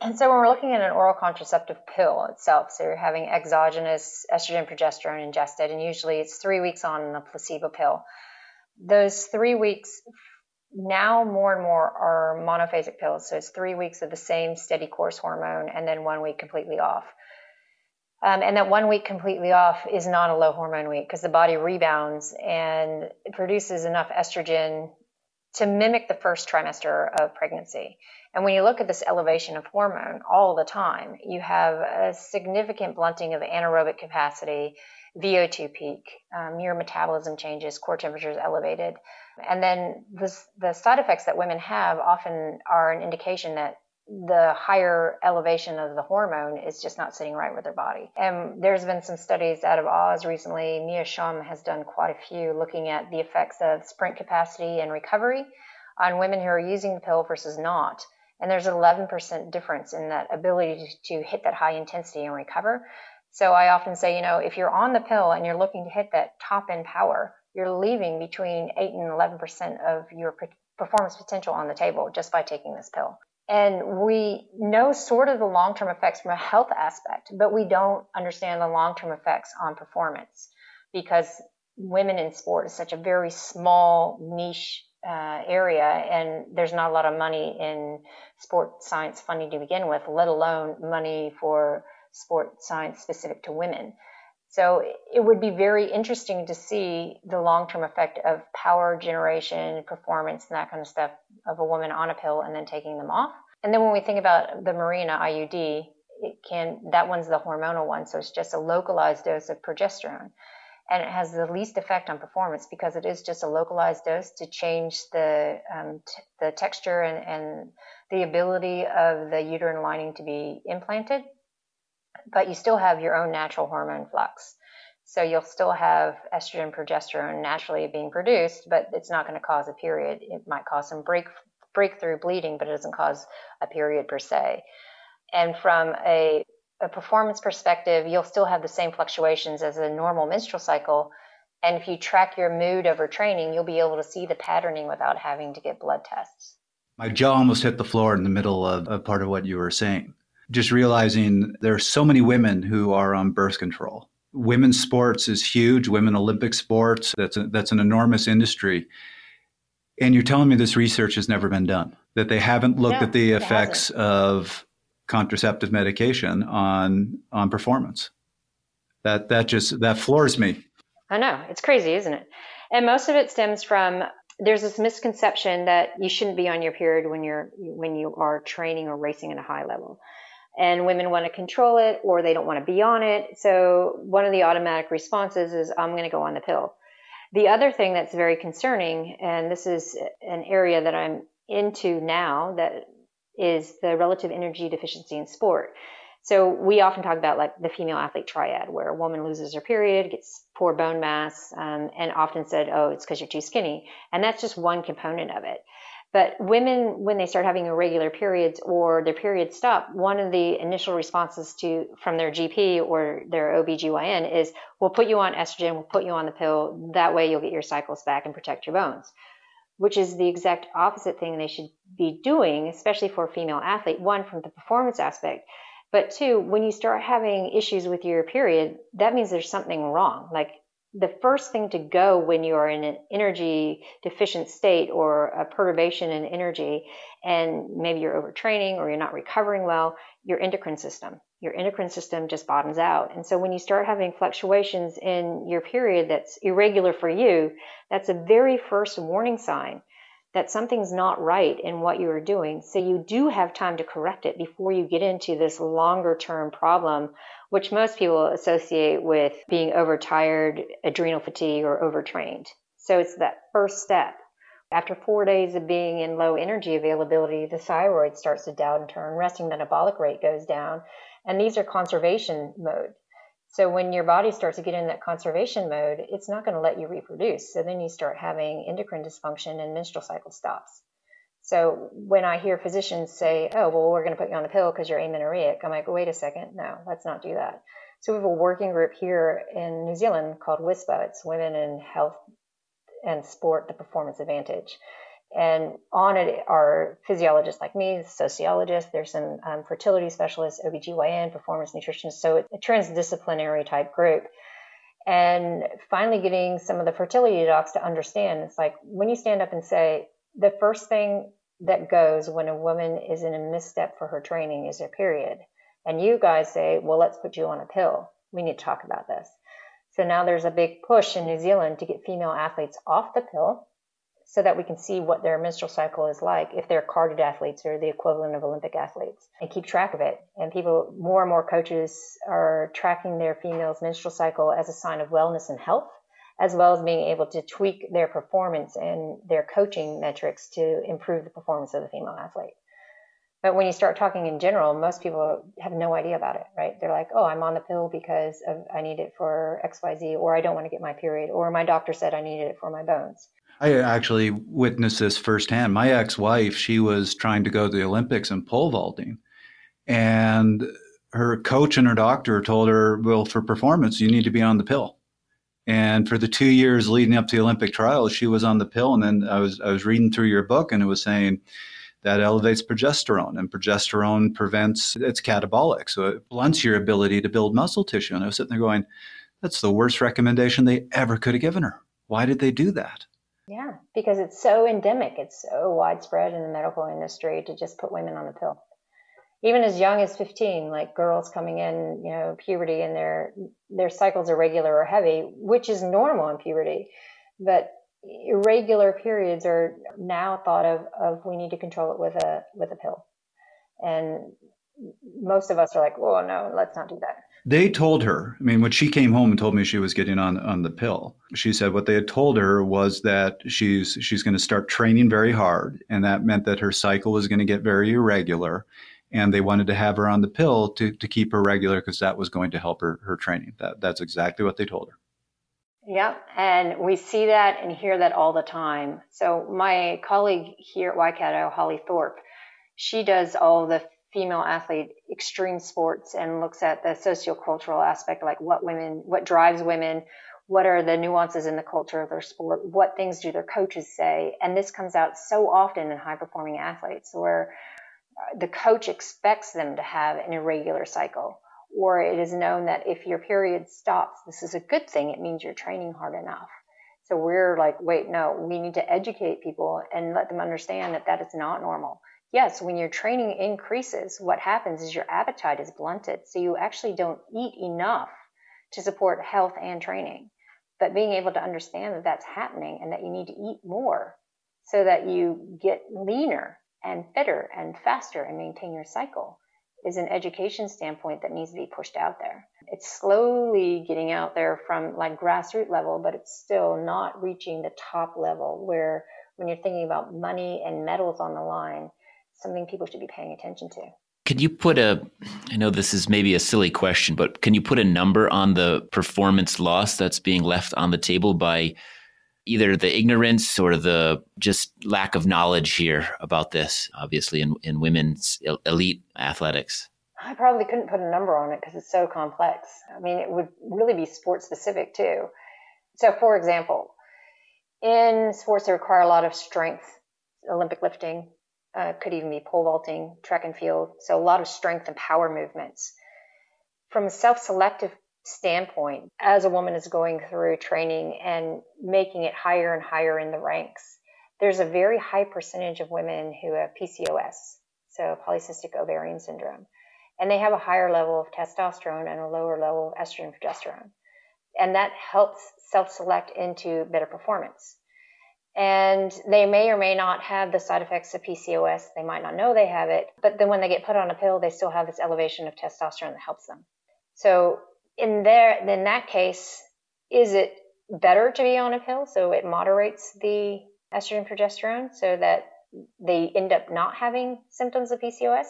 And so when we're looking at an oral contraceptive pill itself, so you're having exogenous estrogen, progesterone ingested, and usually it's 3 weeks on a placebo pill. Those 3 weeks now more and more are monophasic pills. So it's 3 weeks of the same steady course hormone and then 1 week completely off. And that 1 week completely off is not a low hormone week because the body rebounds and it produces enough estrogen to mimic the first trimester of pregnancy. And when you look at this elevation of hormone all the time, you have a significant blunting of anaerobic capacity, VO2 peak, your metabolism changes, core temperature is elevated. And then the side effects that women have often are an indication that the higher elevation of the hormone is just not sitting right with their body. And there's been some studies out of Oz recently. Mia Shum has done quite a few looking at the effects of sprint capacity and recovery on women who are using the pill versus not. And there's an 11% difference in that ability to hit that high intensity and recover. So I often say, if you're on the pill and you're looking to hit that top end power, you're leaving between 8 and 11% of your performance potential on the table just by taking this pill. And we know sort of the long-term effects from a health aspect, but we don't understand the long-term effects on performance because women in sport is such a very small niche area, and there's not a lot of money in sport science funding to begin with, let alone money for sport science specific to women. So it would be very interesting to see the long-term effect of power generation, performance, and that kind of stuff of a woman on a pill and then taking them off. And then when we think about the Mirena IUD, that one's the hormonal one, so it's just a localized dose of progesterone. And it has the least effect on performance because it is just a localized dose to change the texture and the ability of the uterine lining to be implanted. But you still have your own natural hormone flux. So you'll still have estrogen, progesterone naturally being produced, but it's not going to cause a period. It might cause some breakthrough bleeding, but it doesn't cause a period per se. And from a performance perspective, you'll still have the same fluctuations as a normal menstrual cycle. And if you track your mood over training, you'll be able to see the patterning without having to get blood tests. My jaw almost hit the floor in the middle of a part of what you were saying. Just realizing there are so many women who are on birth control. Women's sports is huge. Women Olympic sports, that's an enormous industry. And you're telling me this research has never been done, that they haven't looked at the effects of contraceptive medication on performance. That floors me. I know. It's crazy, isn't it? And most of it stems from there's this misconception that you shouldn't be on your period when you are training or racing at a high level. And women want to control it or they don't want to be on it. So one of the automatic responses is, I'm going to go on the pill. The other thing that's very concerning, and this is an area that I'm into now, that is the relative energy deficiency in sport. So we often talk about like the female athlete triad, where a woman loses her period, gets poor bone mass, and often said, oh, it's because you're too skinny. And that's just one component of it. But women, when they start having irregular periods or their periods stop, one of the initial responses from their GP or their OBGYN is, we'll put you on estrogen, we'll put you on the pill, that way you'll get your cycles back and protect your bones, which is the exact opposite thing they should be doing, especially for a female athlete, one, from the performance aspect, but two, when you start having issues with your period, that means there's something wrong. Like, the first thing to go when you are in an energy deficient state or a perturbation in energy, and maybe you're overtraining or you're not recovering well, your endocrine system. Your endocrine system just bottoms out. And so when you start having fluctuations in your period that's irregular for you, that's a very first warning sign that something's not right in what you are doing. So you do have time to correct it before you get into this longer term problem, which most people associate with being overtired, adrenal fatigue, or overtrained. So it's that first step. After 4 days of being in low energy availability, the thyroid starts to downturn, resting metabolic rate goes down, and these are conservation mode. So when your body starts to get in that conservation mode, it's not going to let you reproduce. So then you start having endocrine dysfunction and menstrual cycle stops. So when I hear physicians say, oh, well, we're going to put you on the pill because you're amenorrheic, I'm like, wait a second, no, let's not do that. So we have a working group here in New Zealand called WISPA. It's Women in Health and Sport, the Performance Advantage. And on it are physiologists like me, sociologists, there's some fertility specialists, OBGYN, performance nutritionists, so it's a transdisciplinary type group. And finally getting some of the fertility docs to understand, it's like when you stand up and say, the first thing that goes when a woman is in a misstep for her training is her period. And you guys say, well, let's put you on a pill. We need to talk about this. So now there's a big push in New Zealand to get female athletes off the pill so that we can see what their menstrual cycle is like if they're carded athletes or the equivalent of Olympic athletes and keep track of it. And people, more and more coaches are tracking their female's menstrual cycle as a sign of wellness and health, as well as being able to tweak their performance and their coaching metrics to improve the performance of the female athlete. But when you start talking in general, most people have no idea about it, right? They're like, oh, I'm on the pill because I need it for XYZ, or I don't want to get my period, or my doctor said I needed it for my bones. I actually witnessed this firsthand. My ex-wife, she was trying to go to the Olympics in pole vaulting, and her coach and her doctor told her, well, for performance, you need to be on the pill. And for the 2 years leading up to the Olympic trials, she was on the pill. And then I was reading through your book, and it was saying that elevates progesterone, and progesterone it's catabolic. So it blunts your ability to build muscle tissue. And I was sitting there going, that's the worst recommendation they ever could have given her. Why did they do that? Yeah, because it's so endemic. It's so widespread in the medical industry to just put women on the pill. Even as young as 15, like girls coming in, you know, puberty, and their cycles are regular or heavy, which is normal in puberty. But irregular periods are now thought of we need to control it with a pill. And most of us are like, well, no, let's not do that. They told her, I mean, when she came home and told me she was getting on the pill, she said what they had told her was that she's going to start training very hard. And that meant that her cycle was going to get very irregular. And they wanted to have her on the pill to keep her regular because that was going to help her training. That's exactly what they told her. Yep. And we see that and hear that all the time. So my colleague here at Waikato, Holly Thorpe, she does all the female athlete extreme sports and looks at the sociocultural aspect, like what drives women, what are the nuances in the culture of their sport, what things do their coaches say. And this comes out so often in high-performing athletes where the coach expects them to have an irregular cycle, or it is known that if your period stops, this is a good thing. It means you're training hard enough. So we're like, wait, no, we need to educate people and let them understand that that is not normal. Yes, when your training increases, what happens is your appetite is blunted. So you actually don't eat enough to support health and training. But being able to understand that that's happening and that you need to eat more so that you get leaner and fitter and faster and maintain your cycle is an education standpoint that needs to be pushed out there. It's slowly getting out there from like grassroots level, but it's still not reaching the top level where when you're thinking about money and medals on the line, something people should be paying attention to. Can you put I know this is maybe a silly question, but can you put a number on the performance loss that's being left on the table by either the ignorance or the just lack of knowledge here about this, obviously, in women's elite athletics? I probably couldn't put a number on it because it's so complex. I mean, it would really be sport specific too. So for example, in sports that require a lot of strength, Olympic lifting, could even be pole vaulting, track and field. So a lot of strength and power movements. From a self-selective standpoint, as a woman is going through training and making it higher and higher in the ranks, there's a very high percentage of women who have PCOS, so polycystic ovarian syndrome. And they have a higher level of testosterone and a lower level of estrogen and progesterone. And that helps self-select into better performance. And they may or may not have the side effects of PCOS. They might not know they have it. But then when they get put on a pill, they still have this elevation of testosterone that helps them. So in that case, is it better to be on a pill so it moderates the estrogen and progesterone so that they end up not having symptoms of PCOS?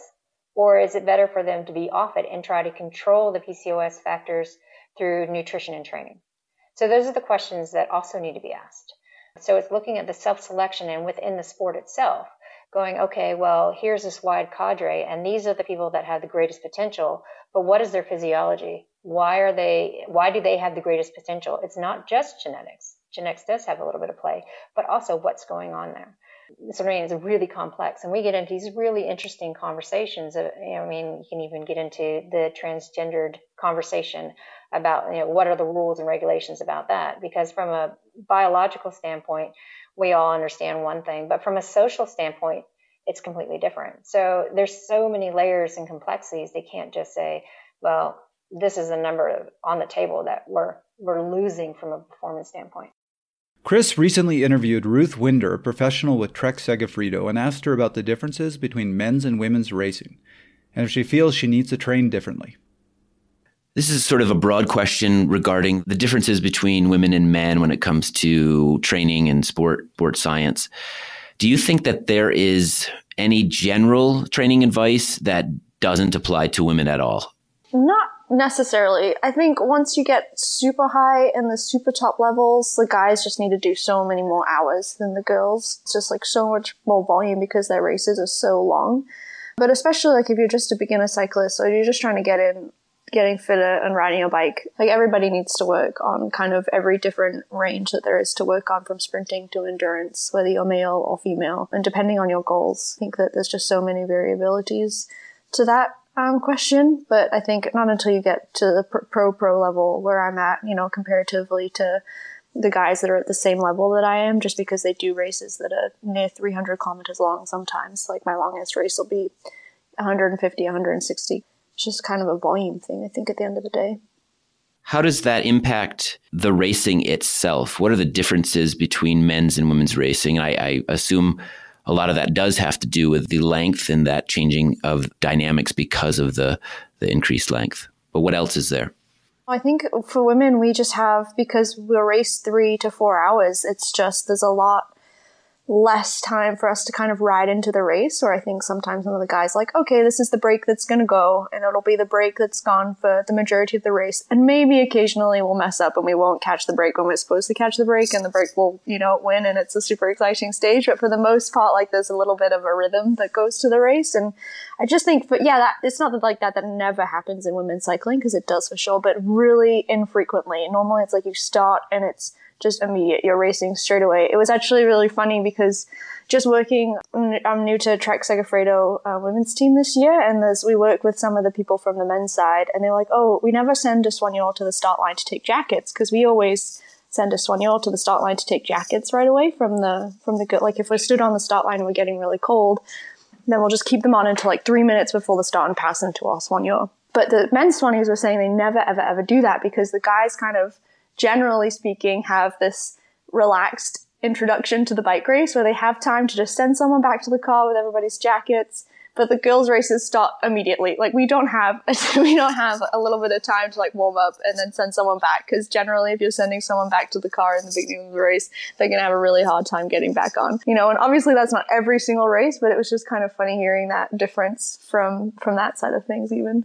Or is it better for them to be off it and try to control the PCOS factors through nutrition and training? So those are the questions that also need to be asked. So it's looking at the self-selection and within the sport itself, going, okay, well, here's this wide cadre, and these are the people that have the greatest potential, but what is their physiology? Why do they have the greatest potential? It's not just genetics. Genetics does have a little bit of play, but also what's going on there. So I mean, it's really complex, and we get into these really interesting conversations. I mean, you can even get into the transgendered conversation about, you know, what are the rules and regulations about that? Because from a biological standpoint, we all understand one thing, but from a social standpoint, it's completely different. So there's so many layers and complexities. They can't just say, well, this is a number on the table that we're losing from a performance standpoint. Chris recently interviewed Ruth Winder, a professional with Trek Segafredo, and asked her about the differences between men's and women's racing, and if she feels she needs to train differently. This is sort of a broad question regarding the differences between women and men when it comes to training and sport science. Do you think that there is any general training advice that doesn't apply to women at all? Not necessarily. I think once you get super high in the super top levels, the guys just need to do so many more hours than the girls. It's just like so much more volume because their races are so long. But especially like if you're just a beginner cyclist or you're just trying to get in, getting fitter and riding your bike, like everybody needs to work on kind of every different range that there is to work on, from sprinting to endurance, whether you're male or female. And depending on your goals, I think that there's just so many variabilities to that question, but I think not until you get to the pro level where I'm at, you know, comparatively to the guys that are at the same level that I am, just because they do races that are near 300 kilometers long sometimes. Like my longest race will be 150, 160. It's just kind of a volume thing, I think, at the end of the day. How does that impact the racing itself? What are the differences between men's and women's racing? I assume a lot of that does have to do with the length and that changing of dynamics because of the increased length. But what else is there? I think for women, we just have, because we'll race 3 to 4 hours, it's just there's a lot less time for us to kind of ride into the race. Or I think sometimes some of the guys like, okay, this is the break that's going to go, and it'll be the break that's gone for the majority of the race. And maybe occasionally we'll mess up and we won't catch the break when we're supposed to catch the break, and the break will, you know, win, and it's a super exciting stage. But for the most part, like, there's a little bit of a rhythm that goes to the race. And I just think, but yeah, it's not that like that never happens in women's cycling, because it does for sure, but really infrequently. Normally it's like you start and it's just immediate. You're racing straight away. It was actually really funny because just working, I'm new to Trek Segafredo women's team this year, and we work with some of the people from the men's side, and they're like, oh, we never send a Soignol to the start line to take jackets, because we always send a Soignol to the start line to take jackets right away from the like, if we're stood on the start line and we're getting really cold, then we'll just keep them on until like 3 minutes before the start and pass them to our Soignol. But the men's Soigneurs were saying they never, ever, ever do that, because the guys kind of, generally speaking, have this relaxed introduction to the bike race where they have time to just send someone back to the car with everybody's jackets. But the girls' races start immediately. Like, we don't have a little bit of time to like warm up and then send someone back, because generally if you're sending someone back to the car in the beginning of the race, they're going to have a really hard time getting back on, you know. And obviously that's not every single race, but it was just kind of funny hearing that difference from that side of things even.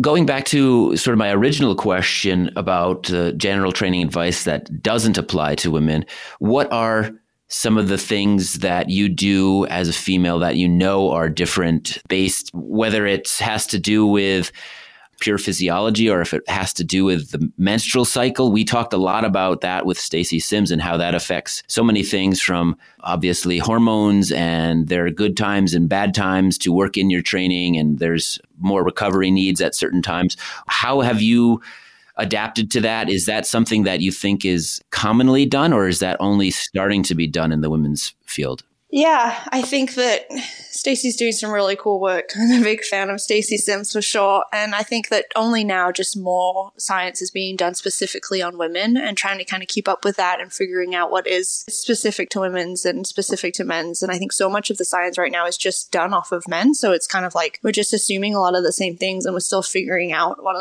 Going back to sort of my original question about general training advice that doesn't apply to women, what are some of the things that you do as a female that you know are different based, whether it has to do with pure physiology or if it has to do with the menstrual cycle? We talked a lot about that with Stacy Sims and how that affects so many things, from obviously hormones, and there are good times and bad times to work in your training, and there's more recovery needs at certain times. How have you adapted to that? Is that something that you think is commonly done, or is that only starting to be done in the women's field? Yeah, I think that Stacy's doing some really cool work. I'm a big fan of Stacy Sims for sure. And I think that only now just more science is being done specifically on women, and trying to kind of keep up with that and figuring out what is specific to women's and specific to men's. And I think so much of the science right now is just done off of men. So it's kind of like we're just assuming a lot of the same things, and we're still figuring out what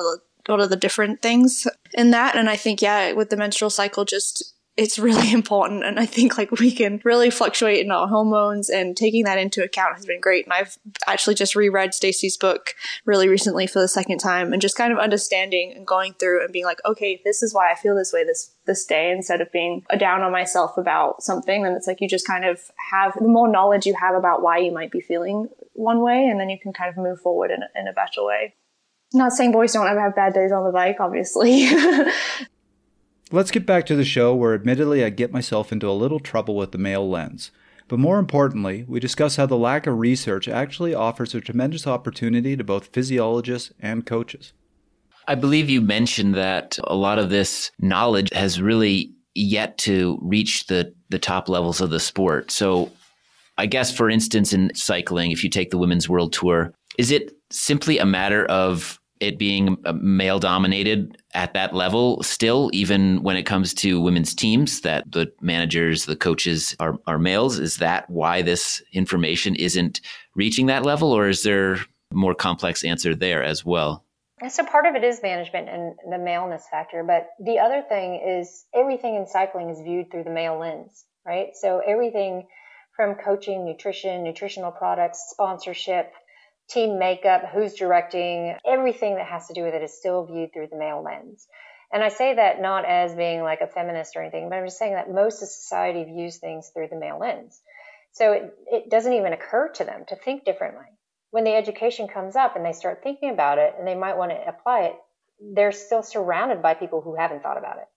are the different things in that. And I think, yeah, with the menstrual cycle, just it's really important. And I think like we can really fluctuate in our hormones, and taking that into account has been great. And I've actually just reread Stacy's book really recently for the second time, and just kind of understanding and going through and being like, okay, this is why I feel this way this day, instead of being down on myself about something. And it's like, you just kind of have, the more knowledge you have about why you might be feeling one way, and then you can kind of move forward in a better way. Not saying boys don't ever have bad days on the bike, obviously. Let's get back to the show, where admittedly I get myself into a little trouble with the male lens. But more importantly, we discuss how the lack of research actually offers a tremendous opportunity to both physiologists and coaches. I believe you mentioned that a lot of this knowledge has really yet to reach the top levels of the sport. So I guess, for instance, in cycling, if you take the Women's World Tour, is it simply a matter of it being male-dominated at that level still, even when it comes to women's teams, that the managers, the coaches are males? Is that why this information isn't reaching that level, or is there a more complex answer there as well? So part of it is management and the maleness factor, but the other thing is everything in cycling is viewed through the male lens, right? So everything from coaching, nutrition, nutritional products, sponsorship, team makeup, who's directing, everything that has to do with it is still viewed through the male lens. And I say that not as being like a feminist or anything, but I'm just saying that most of society views things through the male lens. So it doesn't even occur to them to think differently. When the education comes up and they start thinking about it and they might want to apply it, they're still surrounded by people who haven't thought about it.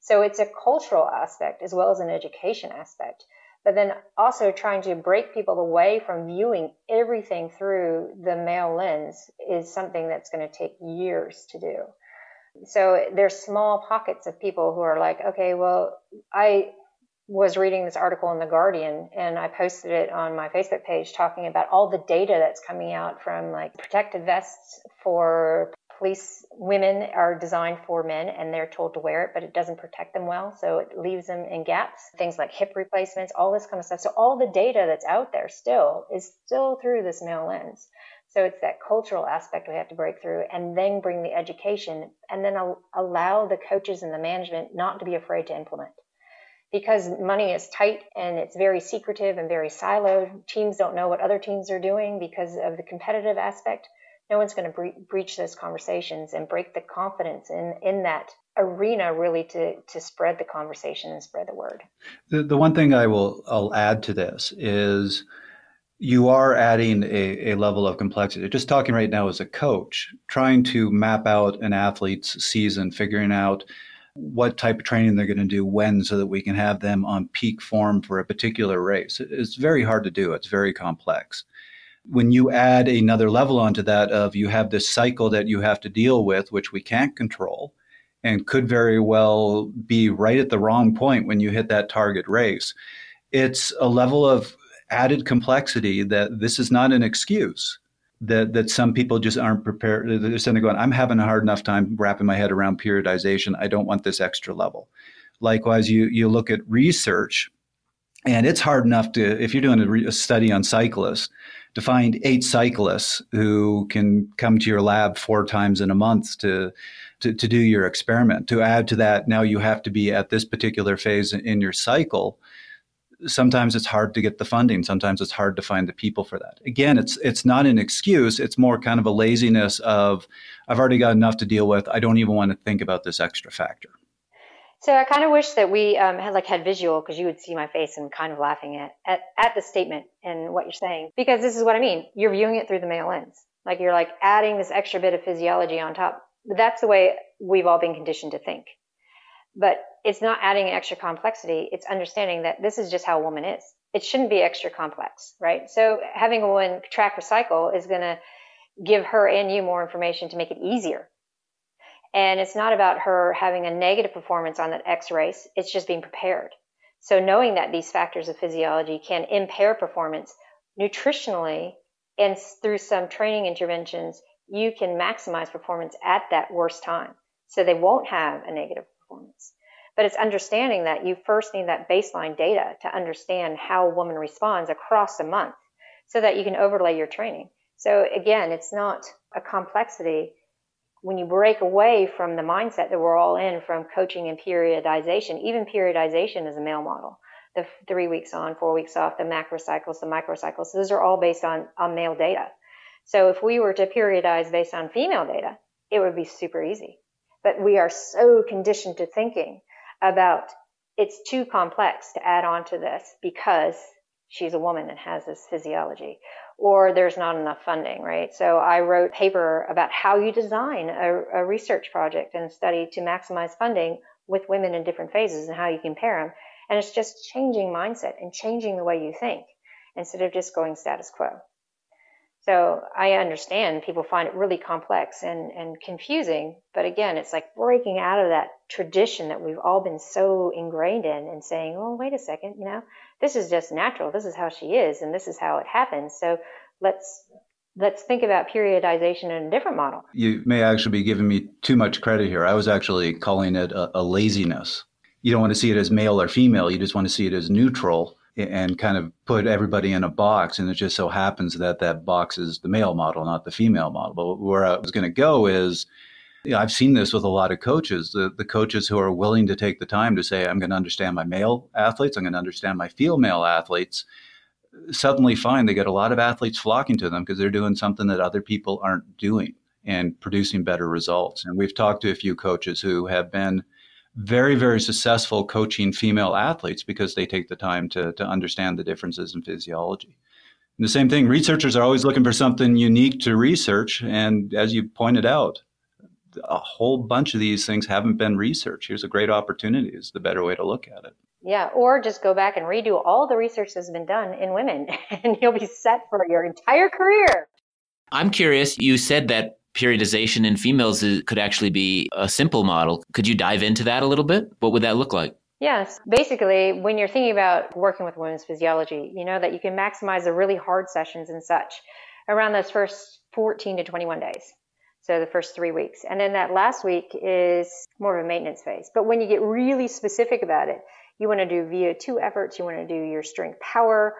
So it's a cultural aspect as well as an education aspect. But then also trying to break people away from viewing everything through the male lens is something that's going to take years to do. So there's small pockets of people who are like, okay, well, I was reading this article in The Guardian, and I posted it on my Facebook page talking about all the data that's coming out from like protective vests for police. Women are designed for men, and they're told to wear it, but it doesn't protect them well. So it leaves them in gaps, things like hip replacements, all this kind of stuff. So all the data that's out there still is still through this male lens. So it's that cultural aspect we have to break through, and then bring the education, and then allow the coaches and the management not to be afraid to implement. Because money is tight and it's very secretive and very siloed. Teams don't know what other teams are doing because of the competitive aspect. No one's going to breach those conversations and break the confidence in that arena, really, to spread the conversation and spread the word. The one thing I'll add to this is you are adding a level of complexity. Just talking right now as a coach, trying to map out an athlete's season, figuring out what type of training they're going to do when, so that we can have them on peak form for a particular race. It's very hard to do. It's very complex. When you add another level onto that of you have this cycle that you have to deal with, which we can't control and could very well be right at the wrong point when you hit that target race, it's a level of added complexity that this is not an excuse that some people just aren't prepared. They're sitting there going, I'm having a hard enough time wrapping my head around periodization. I don't want this extra level. Likewise, you look at research, and it's hard enough to, if you're doing a study on cyclists, to find 8 cyclists who can come to your lab 4 times in a month to do your experiment. To add to that, now you have to be at this particular phase in your cycle. Sometimes it's hard to get the funding. Sometimes it's hard to find the people for that. Again, it's not an excuse. It's more kind of a laziness of, I've already got enough to deal with. I don't even want to think about this extra factor. So I kind of wish that we had visual, because you would see my face and kind of laughing at the statement and what you're saying, because this is what I mean. You're viewing it through the male lens. Like, you're like adding this extra bit of physiology on top. But that's the way we've all been conditioned to think. But it's not adding extra complexity. It's understanding that this is just how a woman is. It shouldn't be extra complex, right? So having a woman track her cycle is going to give her and you more information to make it easier. And it's not about her having a negative performance on that X race. It's just being prepared. So knowing that these factors of physiology can impair performance nutritionally, and through some training interventions, you can maximize performance at that worst time. So they won't have a negative performance. But it's understanding that you first need that baseline data to understand how a woman responds across a month so that you can overlay your training. So again, it's not a complexity. When you break away from the mindset that we're all in from coaching and periodization, even periodization is a male model. The 3 weeks on, 4 weeks off, the macro cycles, the micro cycles, those are all based on male data. So if we were to periodize based on female data, it would be super easy. But we are so conditioned to thinking about it's too complex to add on to this because she's a woman and has this physiology, or there's not enough funding, right? So I wrote a paper about how you design a research project and study to maximize funding with women in different phases and how you compare them. And it's just changing mindset and changing the way you think instead of just going status quo. So I understand people find it really complex and confusing, but again, it's like breaking out of that tradition that we've all been so ingrained in and saying, well, wait a second, you know, this is just natural. This is how she is, and this is how it happens. So let's think about periodization in a different model. You may actually be giving me too much credit here. I was actually calling it a laziness. You don't want to see it as male or female. You just want to see it as neutral, and kind of put everybody in a box. And it just so happens that that box is the male model, not the female model. But where I was going to go is, you know, I've seen this with a lot of coaches, the coaches who are willing to take the time to say, I'm going to understand my male athletes, I'm going to understand my female athletes, suddenly find they get a lot of athletes flocking to them because they're doing something that other people aren't doing and producing better results. And we've talked to a few coaches who have been very, very successful coaching female athletes because they take the time to understand the differences in physiology. And the same thing, researchers are always looking for something unique to research. And as you pointed out, a whole bunch of these things haven't been researched. Here's a great opportunity is the better way to look at it. Yeah, or just go back and redo all the research that's been done in women and you'll be set for your entire career. I'm curious, you said that periodization in females could actually be a simple model. Could you dive into that a little bit? What would that look like? Yes. Basically, when you're thinking about working with women's physiology, you know that you can maximize the really hard sessions and such around those first 14 to 21 days. So the first 3 weeks. And then that last week is more of a maintenance phase. But when you get really specific about it, you want to do VO2 efforts, you want to do your strength power,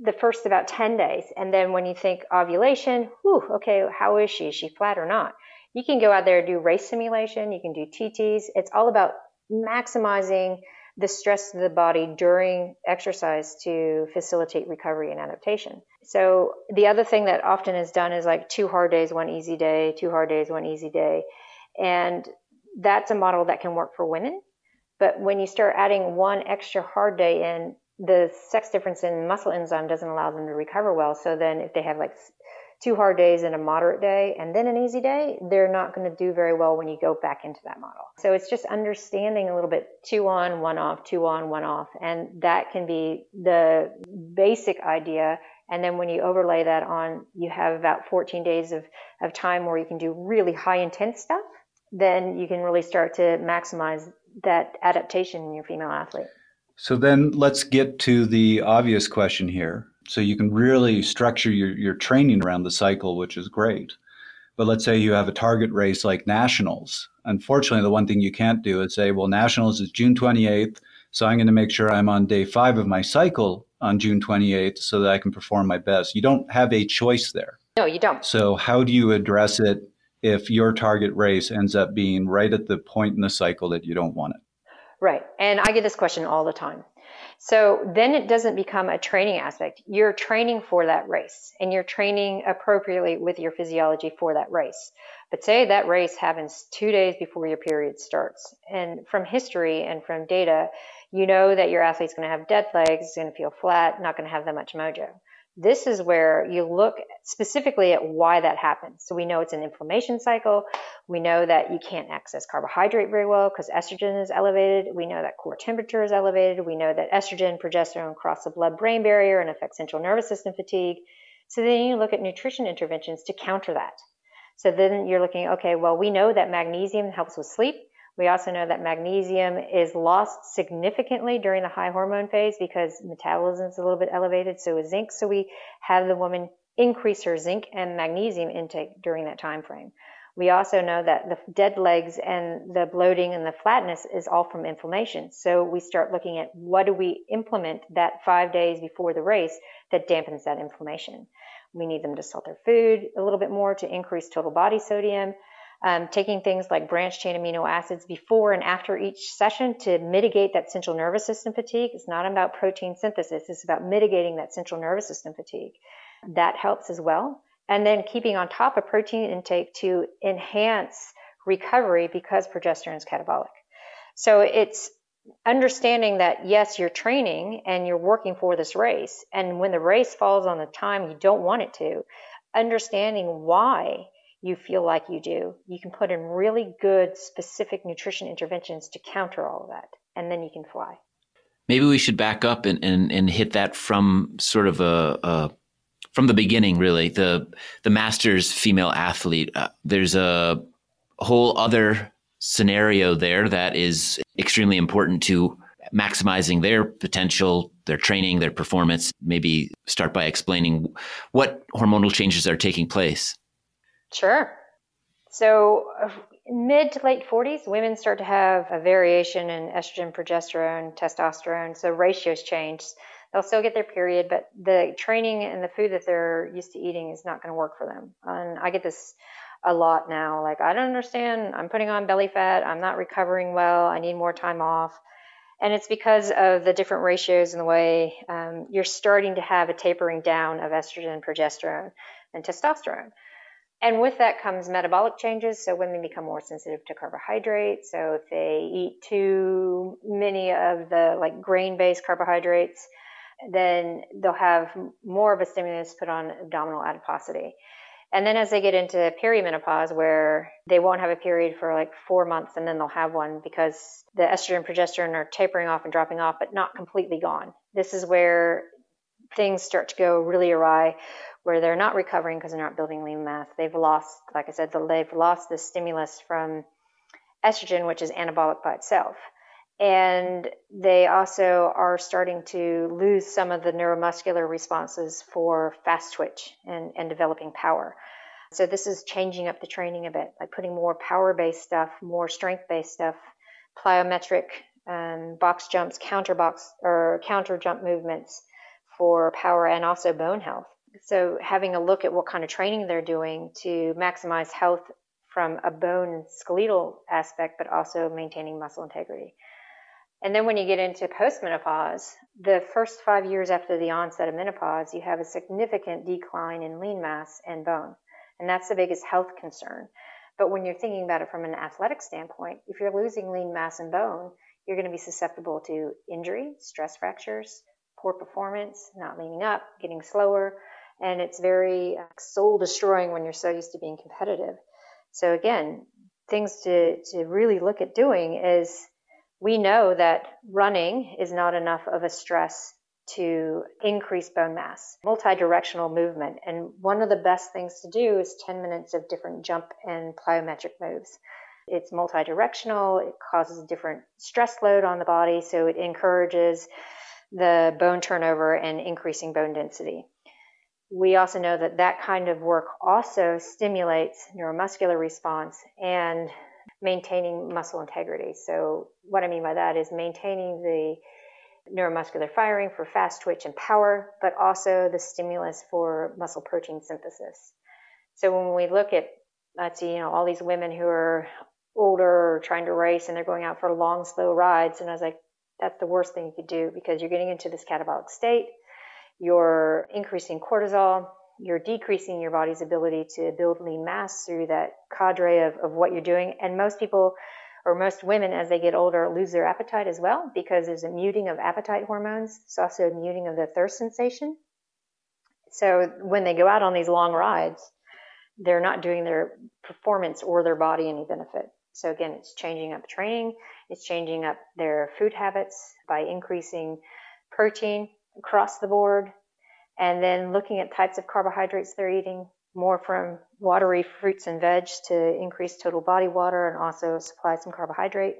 the first about 10 days. And then when you think ovulation, okay, how is she? Is she flat or not? You can go out there and do race simulation. You can do TTs. It's all about maximizing the stress to the body during exercise to facilitate recovery and adaptation. So the other thing that often is done is like 2 hard days, 1 easy day. And that's a model that can work for women. But when you start adding 1 extra hard day in, the sex difference in muscle enzyme doesn't allow them to recover well. So then if they have like 2 hard days and a moderate day and then an easy day, they're not going to do very well when you go back into that model. So it's just understanding a little bit 2 on, 1 off, 2 on, 1 off. And that can be the basic idea. And then when you overlay that on, you have about 14 days of time where you can do really high intense stuff. Then you can really start to maximize that adaptation in your female athlete. So then let's get to the obvious question here. So you can really structure your training around the cycle, which is great. But let's say you have a target race like Nationals. Unfortunately, the one thing you can't do is say, well, Nationals is June 28th, so I'm going to make sure I'm on day 5 of my cycle on June 28th so that I can perform my best. You don't have a choice there. No, you don't. So how do you address it if your target race ends up being right at the point in the cycle that you don't want it? Right. And I get this question all the time. So then it doesn't become a training aspect. You're training for that race, and you're training appropriately with your physiology for that race. But say that race happens 2 days before your period starts. And from history and from data, you know that your athlete's going to have dead legs, is going to feel flat, not going to have that much mojo. This is where you look specifically at why that happens. So we know it's an inflammation cycle. We know that you can't access carbohydrate very well because estrogen is elevated. We know that core temperature is elevated. We know that estrogen, progesterone cross the blood-brain barrier and affect central nervous system fatigue. So then you look at nutrition interventions to counter that. So then you're looking, okay, well, we know that magnesium helps with sleep. We also know that magnesium is lost significantly during the high hormone phase because metabolism is a little bit elevated, so is zinc. So we have the woman increase her zinc and magnesium intake during that time frame. We also know that the dead legs and the bloating and the flatness is all from inflammation. So we start looking at what do we implement that 5 days before the race that dampens that inflammation. We need them to salt their food a little bit more to increase total body sodium. Taking things like branched chain amino acids before and after each session to mitigate that central nervous system fatigue. It's not about protein synthesis. It's about mitigating that central nervous system fatigue. That helps as well. And then keeping on top of protein intake to enhance recovery because progesterone is catabolic. So it's understanding that, yes, you're training and you're working for this race. And when the race falls on the time you don't want it to, understanding why you feel like you do, you can put in really good specific nutrition interventions to counter all of that, and then you can fly. Maybe we should back up and hit that from sort of a from the beginning, really, the masters female athlete. There's a whole other scenario there that is extremely important to maximizing their potential, their training, their performance. Maybe start by explaining what hormonal changes are taking place. Sure. So mid to late 40s, women start to have a variation in estrogen, progesterone, testosterone. So ratios change. They'll still get their period, but the training and the food that they're used to eating is not going to work for them. And I get this a lot now. Like, I don't understand. I'm putting on belly fat. I'm not recovering well. I need more time off. And it's because of the different ratios and the way you're starting to have a tapering down of estrogen, progesterone, and testosterone. And with that comes metabolic changes. So women become more sensitive to carbohydrates. So if they eat too many of the like grain-based carbohydrates, then they'll have more of a stimulus put on abdominal adiposity. And then as they get into perimenopause, where they won't have a period for like 4 months, and then they'll have one because the estrogen and progesterone are tapering off and dropping off, but not completely gone. This is where things start to go really awry, where they're not recovering because they're not building lean mass. They've lost, like I said, they've lost the stimulus from estrogen, which is anabolic by itself. And they also are starting to lose some of the neuromuscular responses for fast twitch and developing power. So this is changing up the training a bit, like putting more power-based stuff, more strength-based stuff, plyometric box jumps, counter jump movements for power and also bone health. So having a look at what kind of training they're doing to maximize health from a bone and skeletal aspect, but also maintaining muscle integrity. And then when you get into postmenopause, the first 5 years after the onset of menopause, you have a significant decline in lean mass and bone. And that's the biggest health concern. But when you're thinking about it from an athletic standpoint, if you're losing lean mass and bone, you're going to be susceptible to injury, stress fractures, poor performance, not leaning up, getting slower. And it's very soul-destroying when you're so used to being competitive. So again, things to really look at doing is we know that running is not enough of a stress to increase bone mass, multi-directional movement. And one of the best things to do is 10 minutes of different jump and plyometric moves. It's multi-directional. It causes a different stress load on the body, so it encourages the bone turnover and increasing bone density. We also know that that kind of work also stimulates neuromuscular response and maintaining muscle integrity. So what I mean by that is maintaining the neuromuscular firing for fast twitch and power, but also the stimulus for muscle protein synthesis. So when we look at, let's see, all these women who are older, trying to race, and they're going out for long, slow rides, and I was like, that's the worst thing you could do, because you're getting into this catabolic state, you're increasing cortisol, you're decreasing your body's ability to build lean mass through that cadre of what you're doing. And most people, or most women as they get older, lose their appetite as well, because there's a muting of appetite hormones. It's also a muting of the thirst sensation. So when they go out on these long rides, they're not doing their performance or their body any benefit. So again, it's changing up training, it's changing up their food habits by increasing protein across the board, and then looking at types of carbohydrates they're eating, more from watery fruits and veg to increase total body water and also supply some carbohydrate.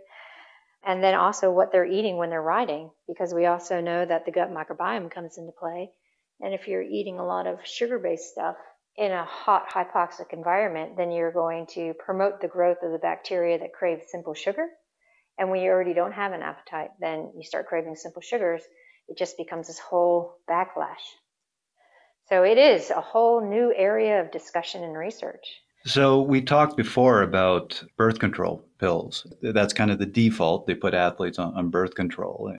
And then also what they're eating when they're riding, because we also know that the gut microbiome comes into play. And if you're eating a lot of sugar-based stuff in a hot, hypoxic environment, then you're going to promote the growth of the bacteria that crave simple sugar. And when you already don't have an appetite, then you start craving simple sugars. It just becomes this whole backlash. So it is a whole new area of discussion and research. So we talked before about birth control pills. That's kind of the default. They put athletes on birth control.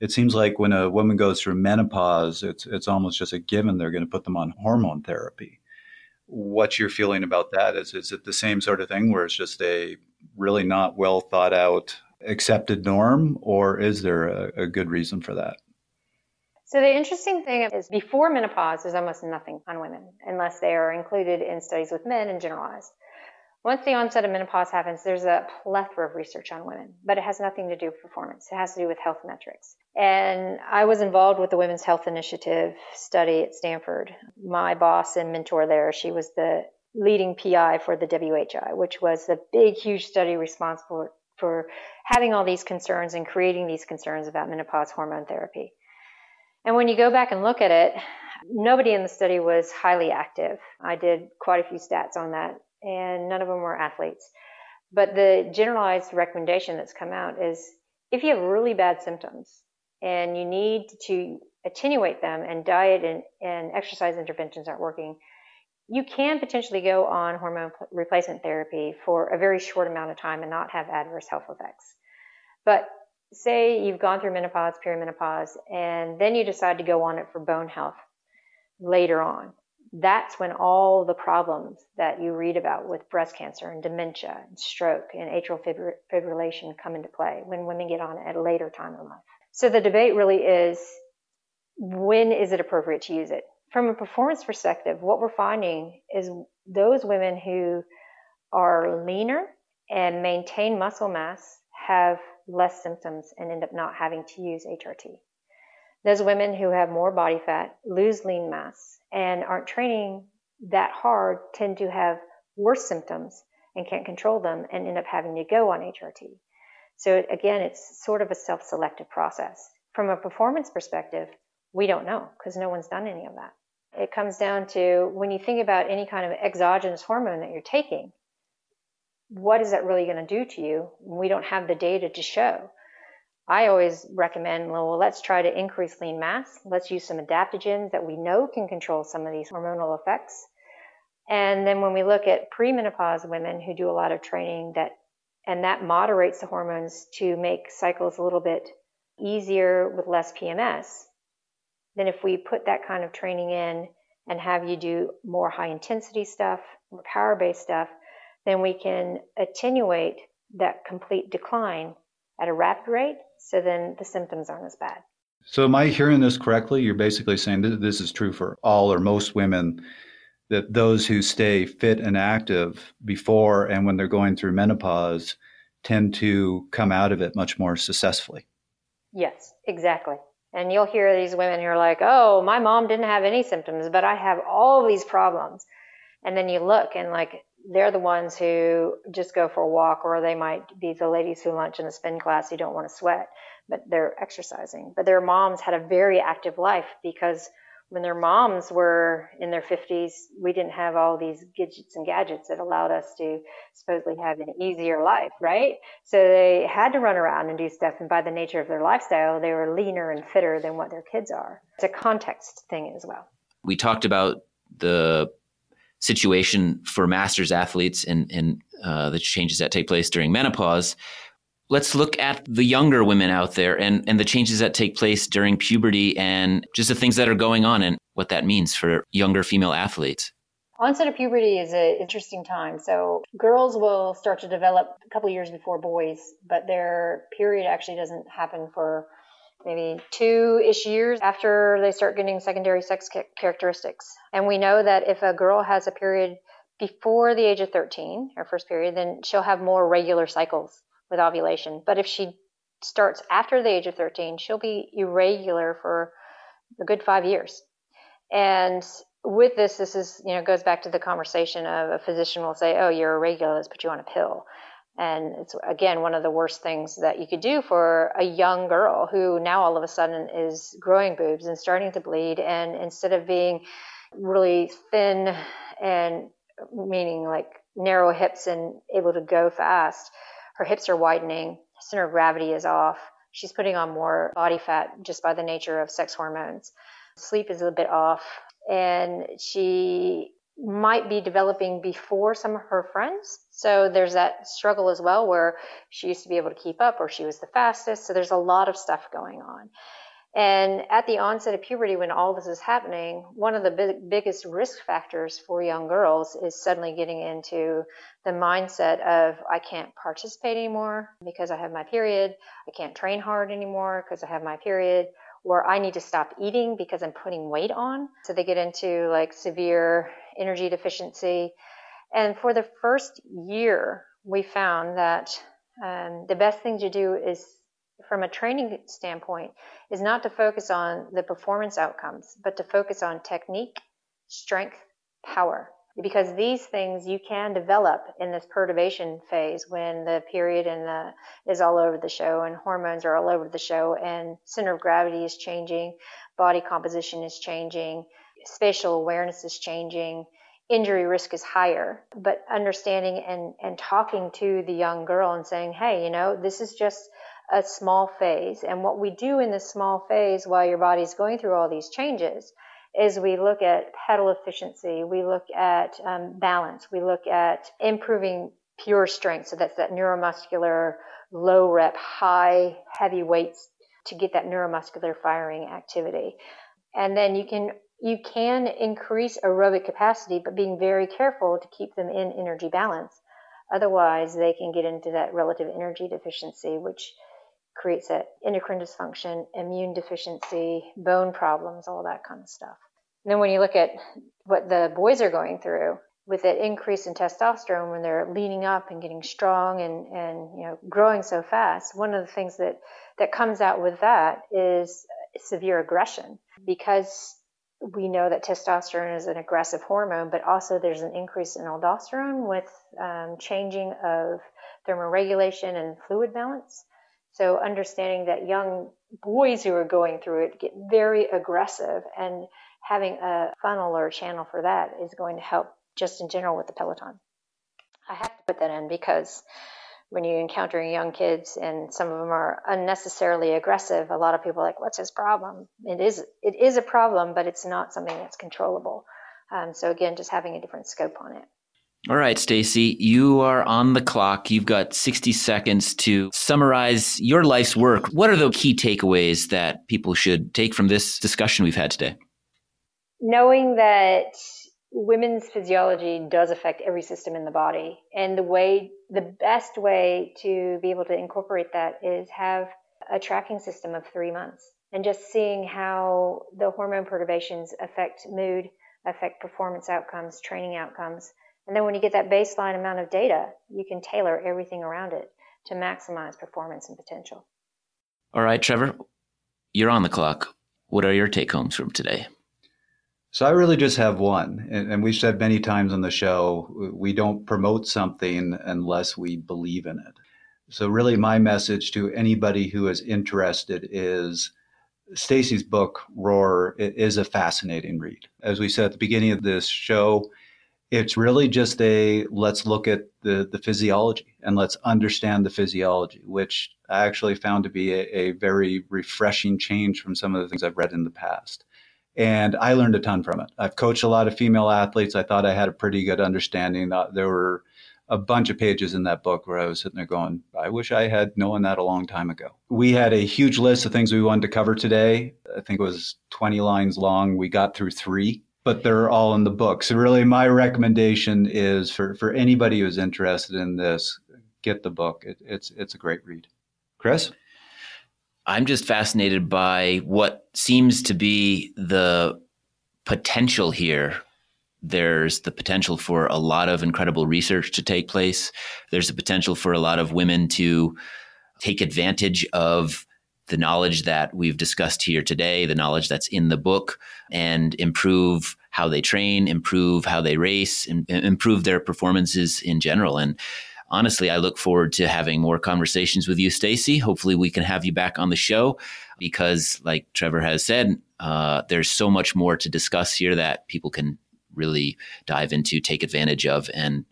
It seems like when a woman goes through menopause, it's almost just a given they're going to put them on hormone therapy. What's your feeling about that? Is it the same sort of thing where it's just a really not well thought out accepted norm, or is there a good reason for that? So the interesting thing is, before menopause, there's almost nothing on women unless they are included in studies with men and generalized. Once the onset of menopause happens, there's a plethora of research on women, but it has nothing to do with performance. It has to do with health metrics. And I was involved with the Women's Health Initiative study at Stanford. My boss and mentor there, she was the leading PI for the WHI, which was the big, huge study responsible for having all these concerns and creating these concerns about menopause hormone therapy. And when you go back and look at it, nobody in the study was highly active. I did quite a few stats on that, and none of them were athletes. But the generalized recommendation that's come out is if you have really bad symptoms and you need to attenuate them, and diet and exercise interventions aren't working, you can potentially go on hormone replacement therapy for a very short amount of time and not have adverse health effects. But say you've gone through menopause, perimenopause, and then you decide to go on it for bone health later on. That's when all the problems that you read about with breast cancer and dementia and stroke and atrial fibrillation come into play when women get on at a later time in life. So the debate really is, when is it appropriate to use it? From a performance perspective, what we're finding is those women who are leaner and maintain muscle mass have less symptoms and end up not having to use HRT. Those women who have more body fat, lose lean mass, and aren't training that hard tend to have worse symptoms and can't control them and end up having to go on HRT. So again, it's sort of a self-selective process. From a performance perspective, we don't know because no one's done any of that. It comes down to, when you think about any kind of exogenous hormone that you're taking, what is that really going to do to you? We don't have the data to show. I always recommend, well, let's try to increase lean mass. Let's use some adaptogens that we know can control some of these hormonal effects. And then when we look at premenopause women who do a lot of training, that moderates the hormones to make cycles a little bit easier with less PMS, then if we put that kind of training in and have you do more high intensity stuff, more power-based stuff, then we can attenuate that complete decline at a rapid rate, so then the symptoms aren't as bad. So am I hearing this correctly? You're basically saying this is true for all or most women, that those who stay fit and active before and when they're going through menopause tend to come out of it much more successfully. Yes, exactly. And you'll hear these women who are like, oh, my mom didn't have any symptoms, but I have all these problems. And then you look and they're the ones who just go for a walk, or they might be the ladies who lunch in a spin class who don't want to sweat, but they're exercising. But their moms had a very active life because when their moms were in their 50s, we didn't have all these gidgets and gadgets that allowed us to supposedly have an easier life, right? So they had to run around and do stuff. And by the nature of their lifestyle, they were leaner and fitter than what their kids are. It's a context thing as well. We talked about the situation for masters athletes and the changes that take place during menopause. Let's look at the younger women out there and the changes that take place during puberty and just the things that are going on and what that means for younger female athletes. Onset of puberty is an interesting time. So girls will start to develop a couple of years before boys, but their period actually doesn't happen for maybe 2-ish years after they start getting secondary sex characteristics. And we know that if a girl has a period before the age of 13, her first period, then she'll have more regular cycles with ovulation. But if she starts after the age of 13, she'll be irregular for a good 5 years. And with this is, goes back to the conversation of a physician will say, oh, you're irregular, let's put you on a pill. And it's, again, one of the worst things that you could do for a young girl who now all of a sudden is growing boobs and starting to bleed. And instead of being really thin and meaning like narrow hips and able to go fast, her hips are widening, center of gravity is off. She's putting on more body fat just by the nature of sex hormones. Sleep is a bit off. And she might be developing before some of her friends. So there's that struggle as well where she used to be able to keep up or she was the fastest. So there's a lot of stuff going on. And at the onset of puberty, when all this is happening, one of the biggest risk factors for young girls is suddenly getting into the mindset of, I can't participate anymore because I have my period. I can't train hard anymore because I have my period. Or I need to stop eating because I'm putting weight on. So they get into like severe energy deficiency. And for the first year, we found that the best thing to do is, from a training standpoint, is not to focus on the performance outcomes, but to focus on technique, strength, power. Because these things you can develop in this perturbation phase when the period is all over the show and hormones are all over the show and center of gravity is changing, body composition is changing, spatial awareness is changing, injury risk is higher. But understanding and talking to the young girl and saying, hey, this is just a small phase. And what we do in this small phase while your body's going through all these changes is we look at pedal efficiency, we look at balance, we look at improving pure strength. So that's that neuromuscular, low rep, high, heavy weights to get that neuromuscular firing activity. And then you can increase aerobic capacity, but being very careful to keep them in energy balance. Otherwise, they can get into that relative energy deficiency, which creates that endocrine dysfunction, immune deficiency, bone problems, all that kind of stuff. And then when you look at what the boys are going through with that increase in testosterone when they're leaning up and getting strong and growing so fast, one of the things that comes out with that is severe aggression, because we know that testosterone is an aggressive hormone, but also there's an increase in aldosterone with changing of thermoregulation and fluid balance. So understanding that young boys who are going through it get very aggressive, and having a funnel or a channel for that is going to help just in general with the Peloton. I have to put that in because when you encounter young kids and some of them are unnecessarily aggressive, a lot of people are like, what's his problem? It is a problem, but it's not something that's controllable. So again, just having a different scope on it. All right, Stacy, you are on the clock. You've got 60 seconds to summarize your life's work. What are the key takeaways that people should take from this discussion we've had today? Knowing that women's physiology does affect every system in the body, and the best way to be able to incorporate that is have a tracking system of 3 months and just seeing how the hormone perturbations affect mood, affect performance outcomes, training outcomes. And then when you get that baseline amount of data, you can tailor everything around it to maximize performance and potential. All right, Trevor, you're on the clock. What are your take-homes from today? So I really just have one. And we've said many times on the show, we don't promote something unless we believe in it. So really my message to anybody who is interested is Stacy's book, Roar, is a fascinating read. As we said at the beginning of this show, it's really just let's look at the physiology and let's understand the physiology, which I actually found to be a very refreshing change from some of the things I've read in the past. And I learned a ton from it. I've coached a lot of female athletes. I thought I had a pretty good understanding. There were a bunch of pages in that book where I was sitting there going, I wish I had known that a long time ago. We had a huge list of things we wanted to cover today. I think it was 20 lines long. We got through 3. But they're all in the book. So really my recommendation is for anybody who's interested in this, get the book. It's a great read. Chris? I'm just fascinated by what seems to be the potential here. There's the potential for a lot of incredible research to take place. There's the potential for a lot of women to take advantage of the knowledge that we've discussed here today, the knowledge that's in the book, and improve how they train, improve how they race, and improve their performances in general. And honestly, I look forward to having more conversations with you, Stacy. Hopefully we can have you back on the show because, like Trevor has said, there's so much more to discuss here that people can really dive into, take advantage of, and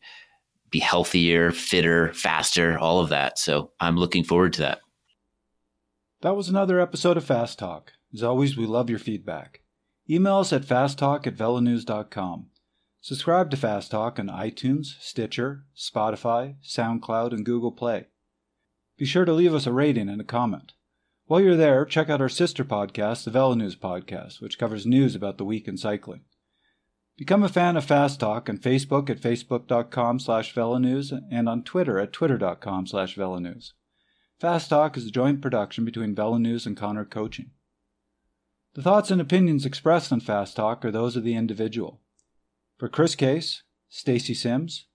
be healthier, fitter, faster, all of that. So I'm looking forward to that. That was another episode of Fast Talk. As always, we love your feedback. Email us at fasttalk@velonews.com. Subscribe to Fast Talk on iTunes, Stitcher, Spotify, SoundCloud, and Google Play. Be sure to leave us a rating and a comment. While you're there, check out our sister podcast, the VeloNews Podcast, which covers news about the week in cycling. Become a fan of Fast Talk on Facebook at facebook.com/VeloNews and on Twitter at twitter.com/VeloNews. Fast Talk is a joint production between VeloNews and Connor Coaching. The thoughts and opinions expressed on Fast Talk are those of the individual. For Chris Case, Stacy Sims,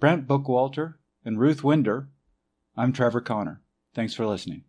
Brent Bookwalter, and Ruth Winder, I'm Trevor Connor. Thanks for listening.